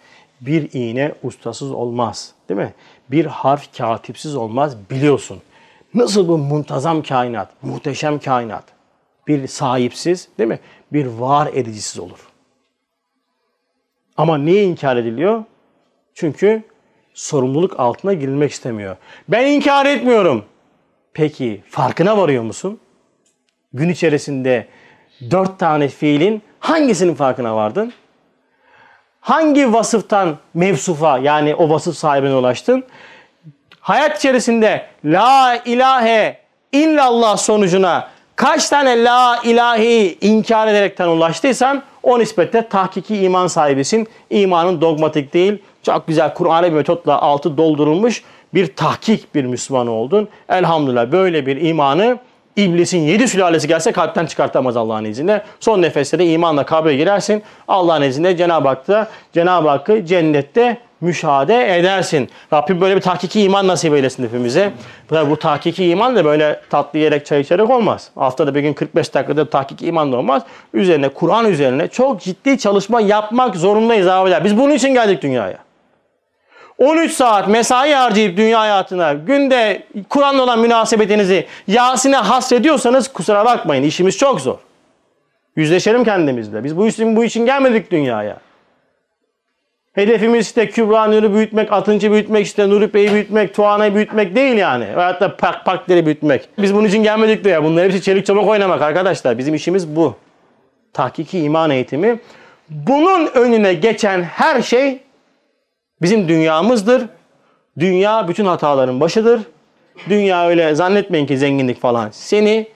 Bir iğne ustasız olmaz. Değil mi? Bir harf katipsiz olmaz, biliyorsun. Nasıl bu muntazam kainat, muhteşem kainat. Bir sahipsiz, değil mi? Bir var edicisiz olur. Ama niye inkar ediliyor? Çünkü sorumluluk altına girilmek istemiyor. Ben inkar etmiyorum. Peki farkına varıyor musun? Gün içerisinde dört tane fiilin hangisinin farkına vardın? Hangi vasıftan mevsufa, yani o vasıf sahibine ulaştın? Hayat içerisinde la ilahe illallah sonucuna kaç tane la ilahi inkar ederekten ulaştıysan o nispette tahkiki iman sahibisin. İmanın dogmatik değil, çok güzel Kur'an'a bir metotla altı doldurulmuş bir tahkik bir Müslüman oldun. Elhamdülillah böyle bir imanı İblisin yedi sülalesi gelse kalpten çıkartamaz Allah'ın izniyle. Son nefeste de imanla kabre girersin. Allah'ın izniyle Cenab-ı Hak'ta, Cenab-ı Hakk'ı cennette müşahede edersin. Rabbim böyle bir tahkiki iman nasip eylesin hepimize. Bu tahkiki iman da böyle tatlı yiyerek çay içerek olmaz. Haftada bir gün kırk beş dakikada tahkiki iman da olmaz. Üzerine, Kur'an üzerine çok ciddi çalışma yapmak zorundayız abiler. Biz bunun için geldik dünyaya. on üç saat mesai harcayıp dünya hayatına, günde Kur'an'la olan münasebetinizi Yasin'e hasrediyorsanız kusura bakmayın. İşimiz çok zor. Yüzleşelim kendimizle. Biz bu için, bu için gelmedik dünyaya. Hedefimiz işte Kübra Nur'u büyütmek, Atıncı büyütmek, işte Nuri Bey'i büyütmek, Tuana'yı büyütmek değil yani. Veyahut da park parkleri büyütmek. Biz bunun için gelmedik diye. Bunların hepsi çelik çamak oynamak arkadaşlar. Bizim işimiz bu. Tahkiki iman eğitimi. Bunun önüne geçen her şey bizim dünyamızdır. Dünya bütün hataların başıdır. Dünya öyle zannetmeyin ki zenginlik falan. Seni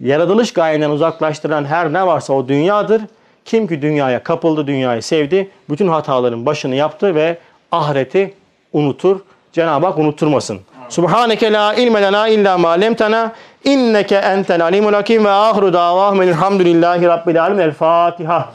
yaratılış gayenden uzaklaştıran her ne varsa o dünyadır. Kim ki dünyaya kapıldı, dünyayı sevdi, bütün hataların başını yaptı ve ahireti unutur. Cenab-ı Hak unutturmasın. Subhaneke la ilme lena illa ma lemtena inneke entel alimul hakim ve ahiru davahmenilhamdülillahi rabbil alemin. El Fatiha.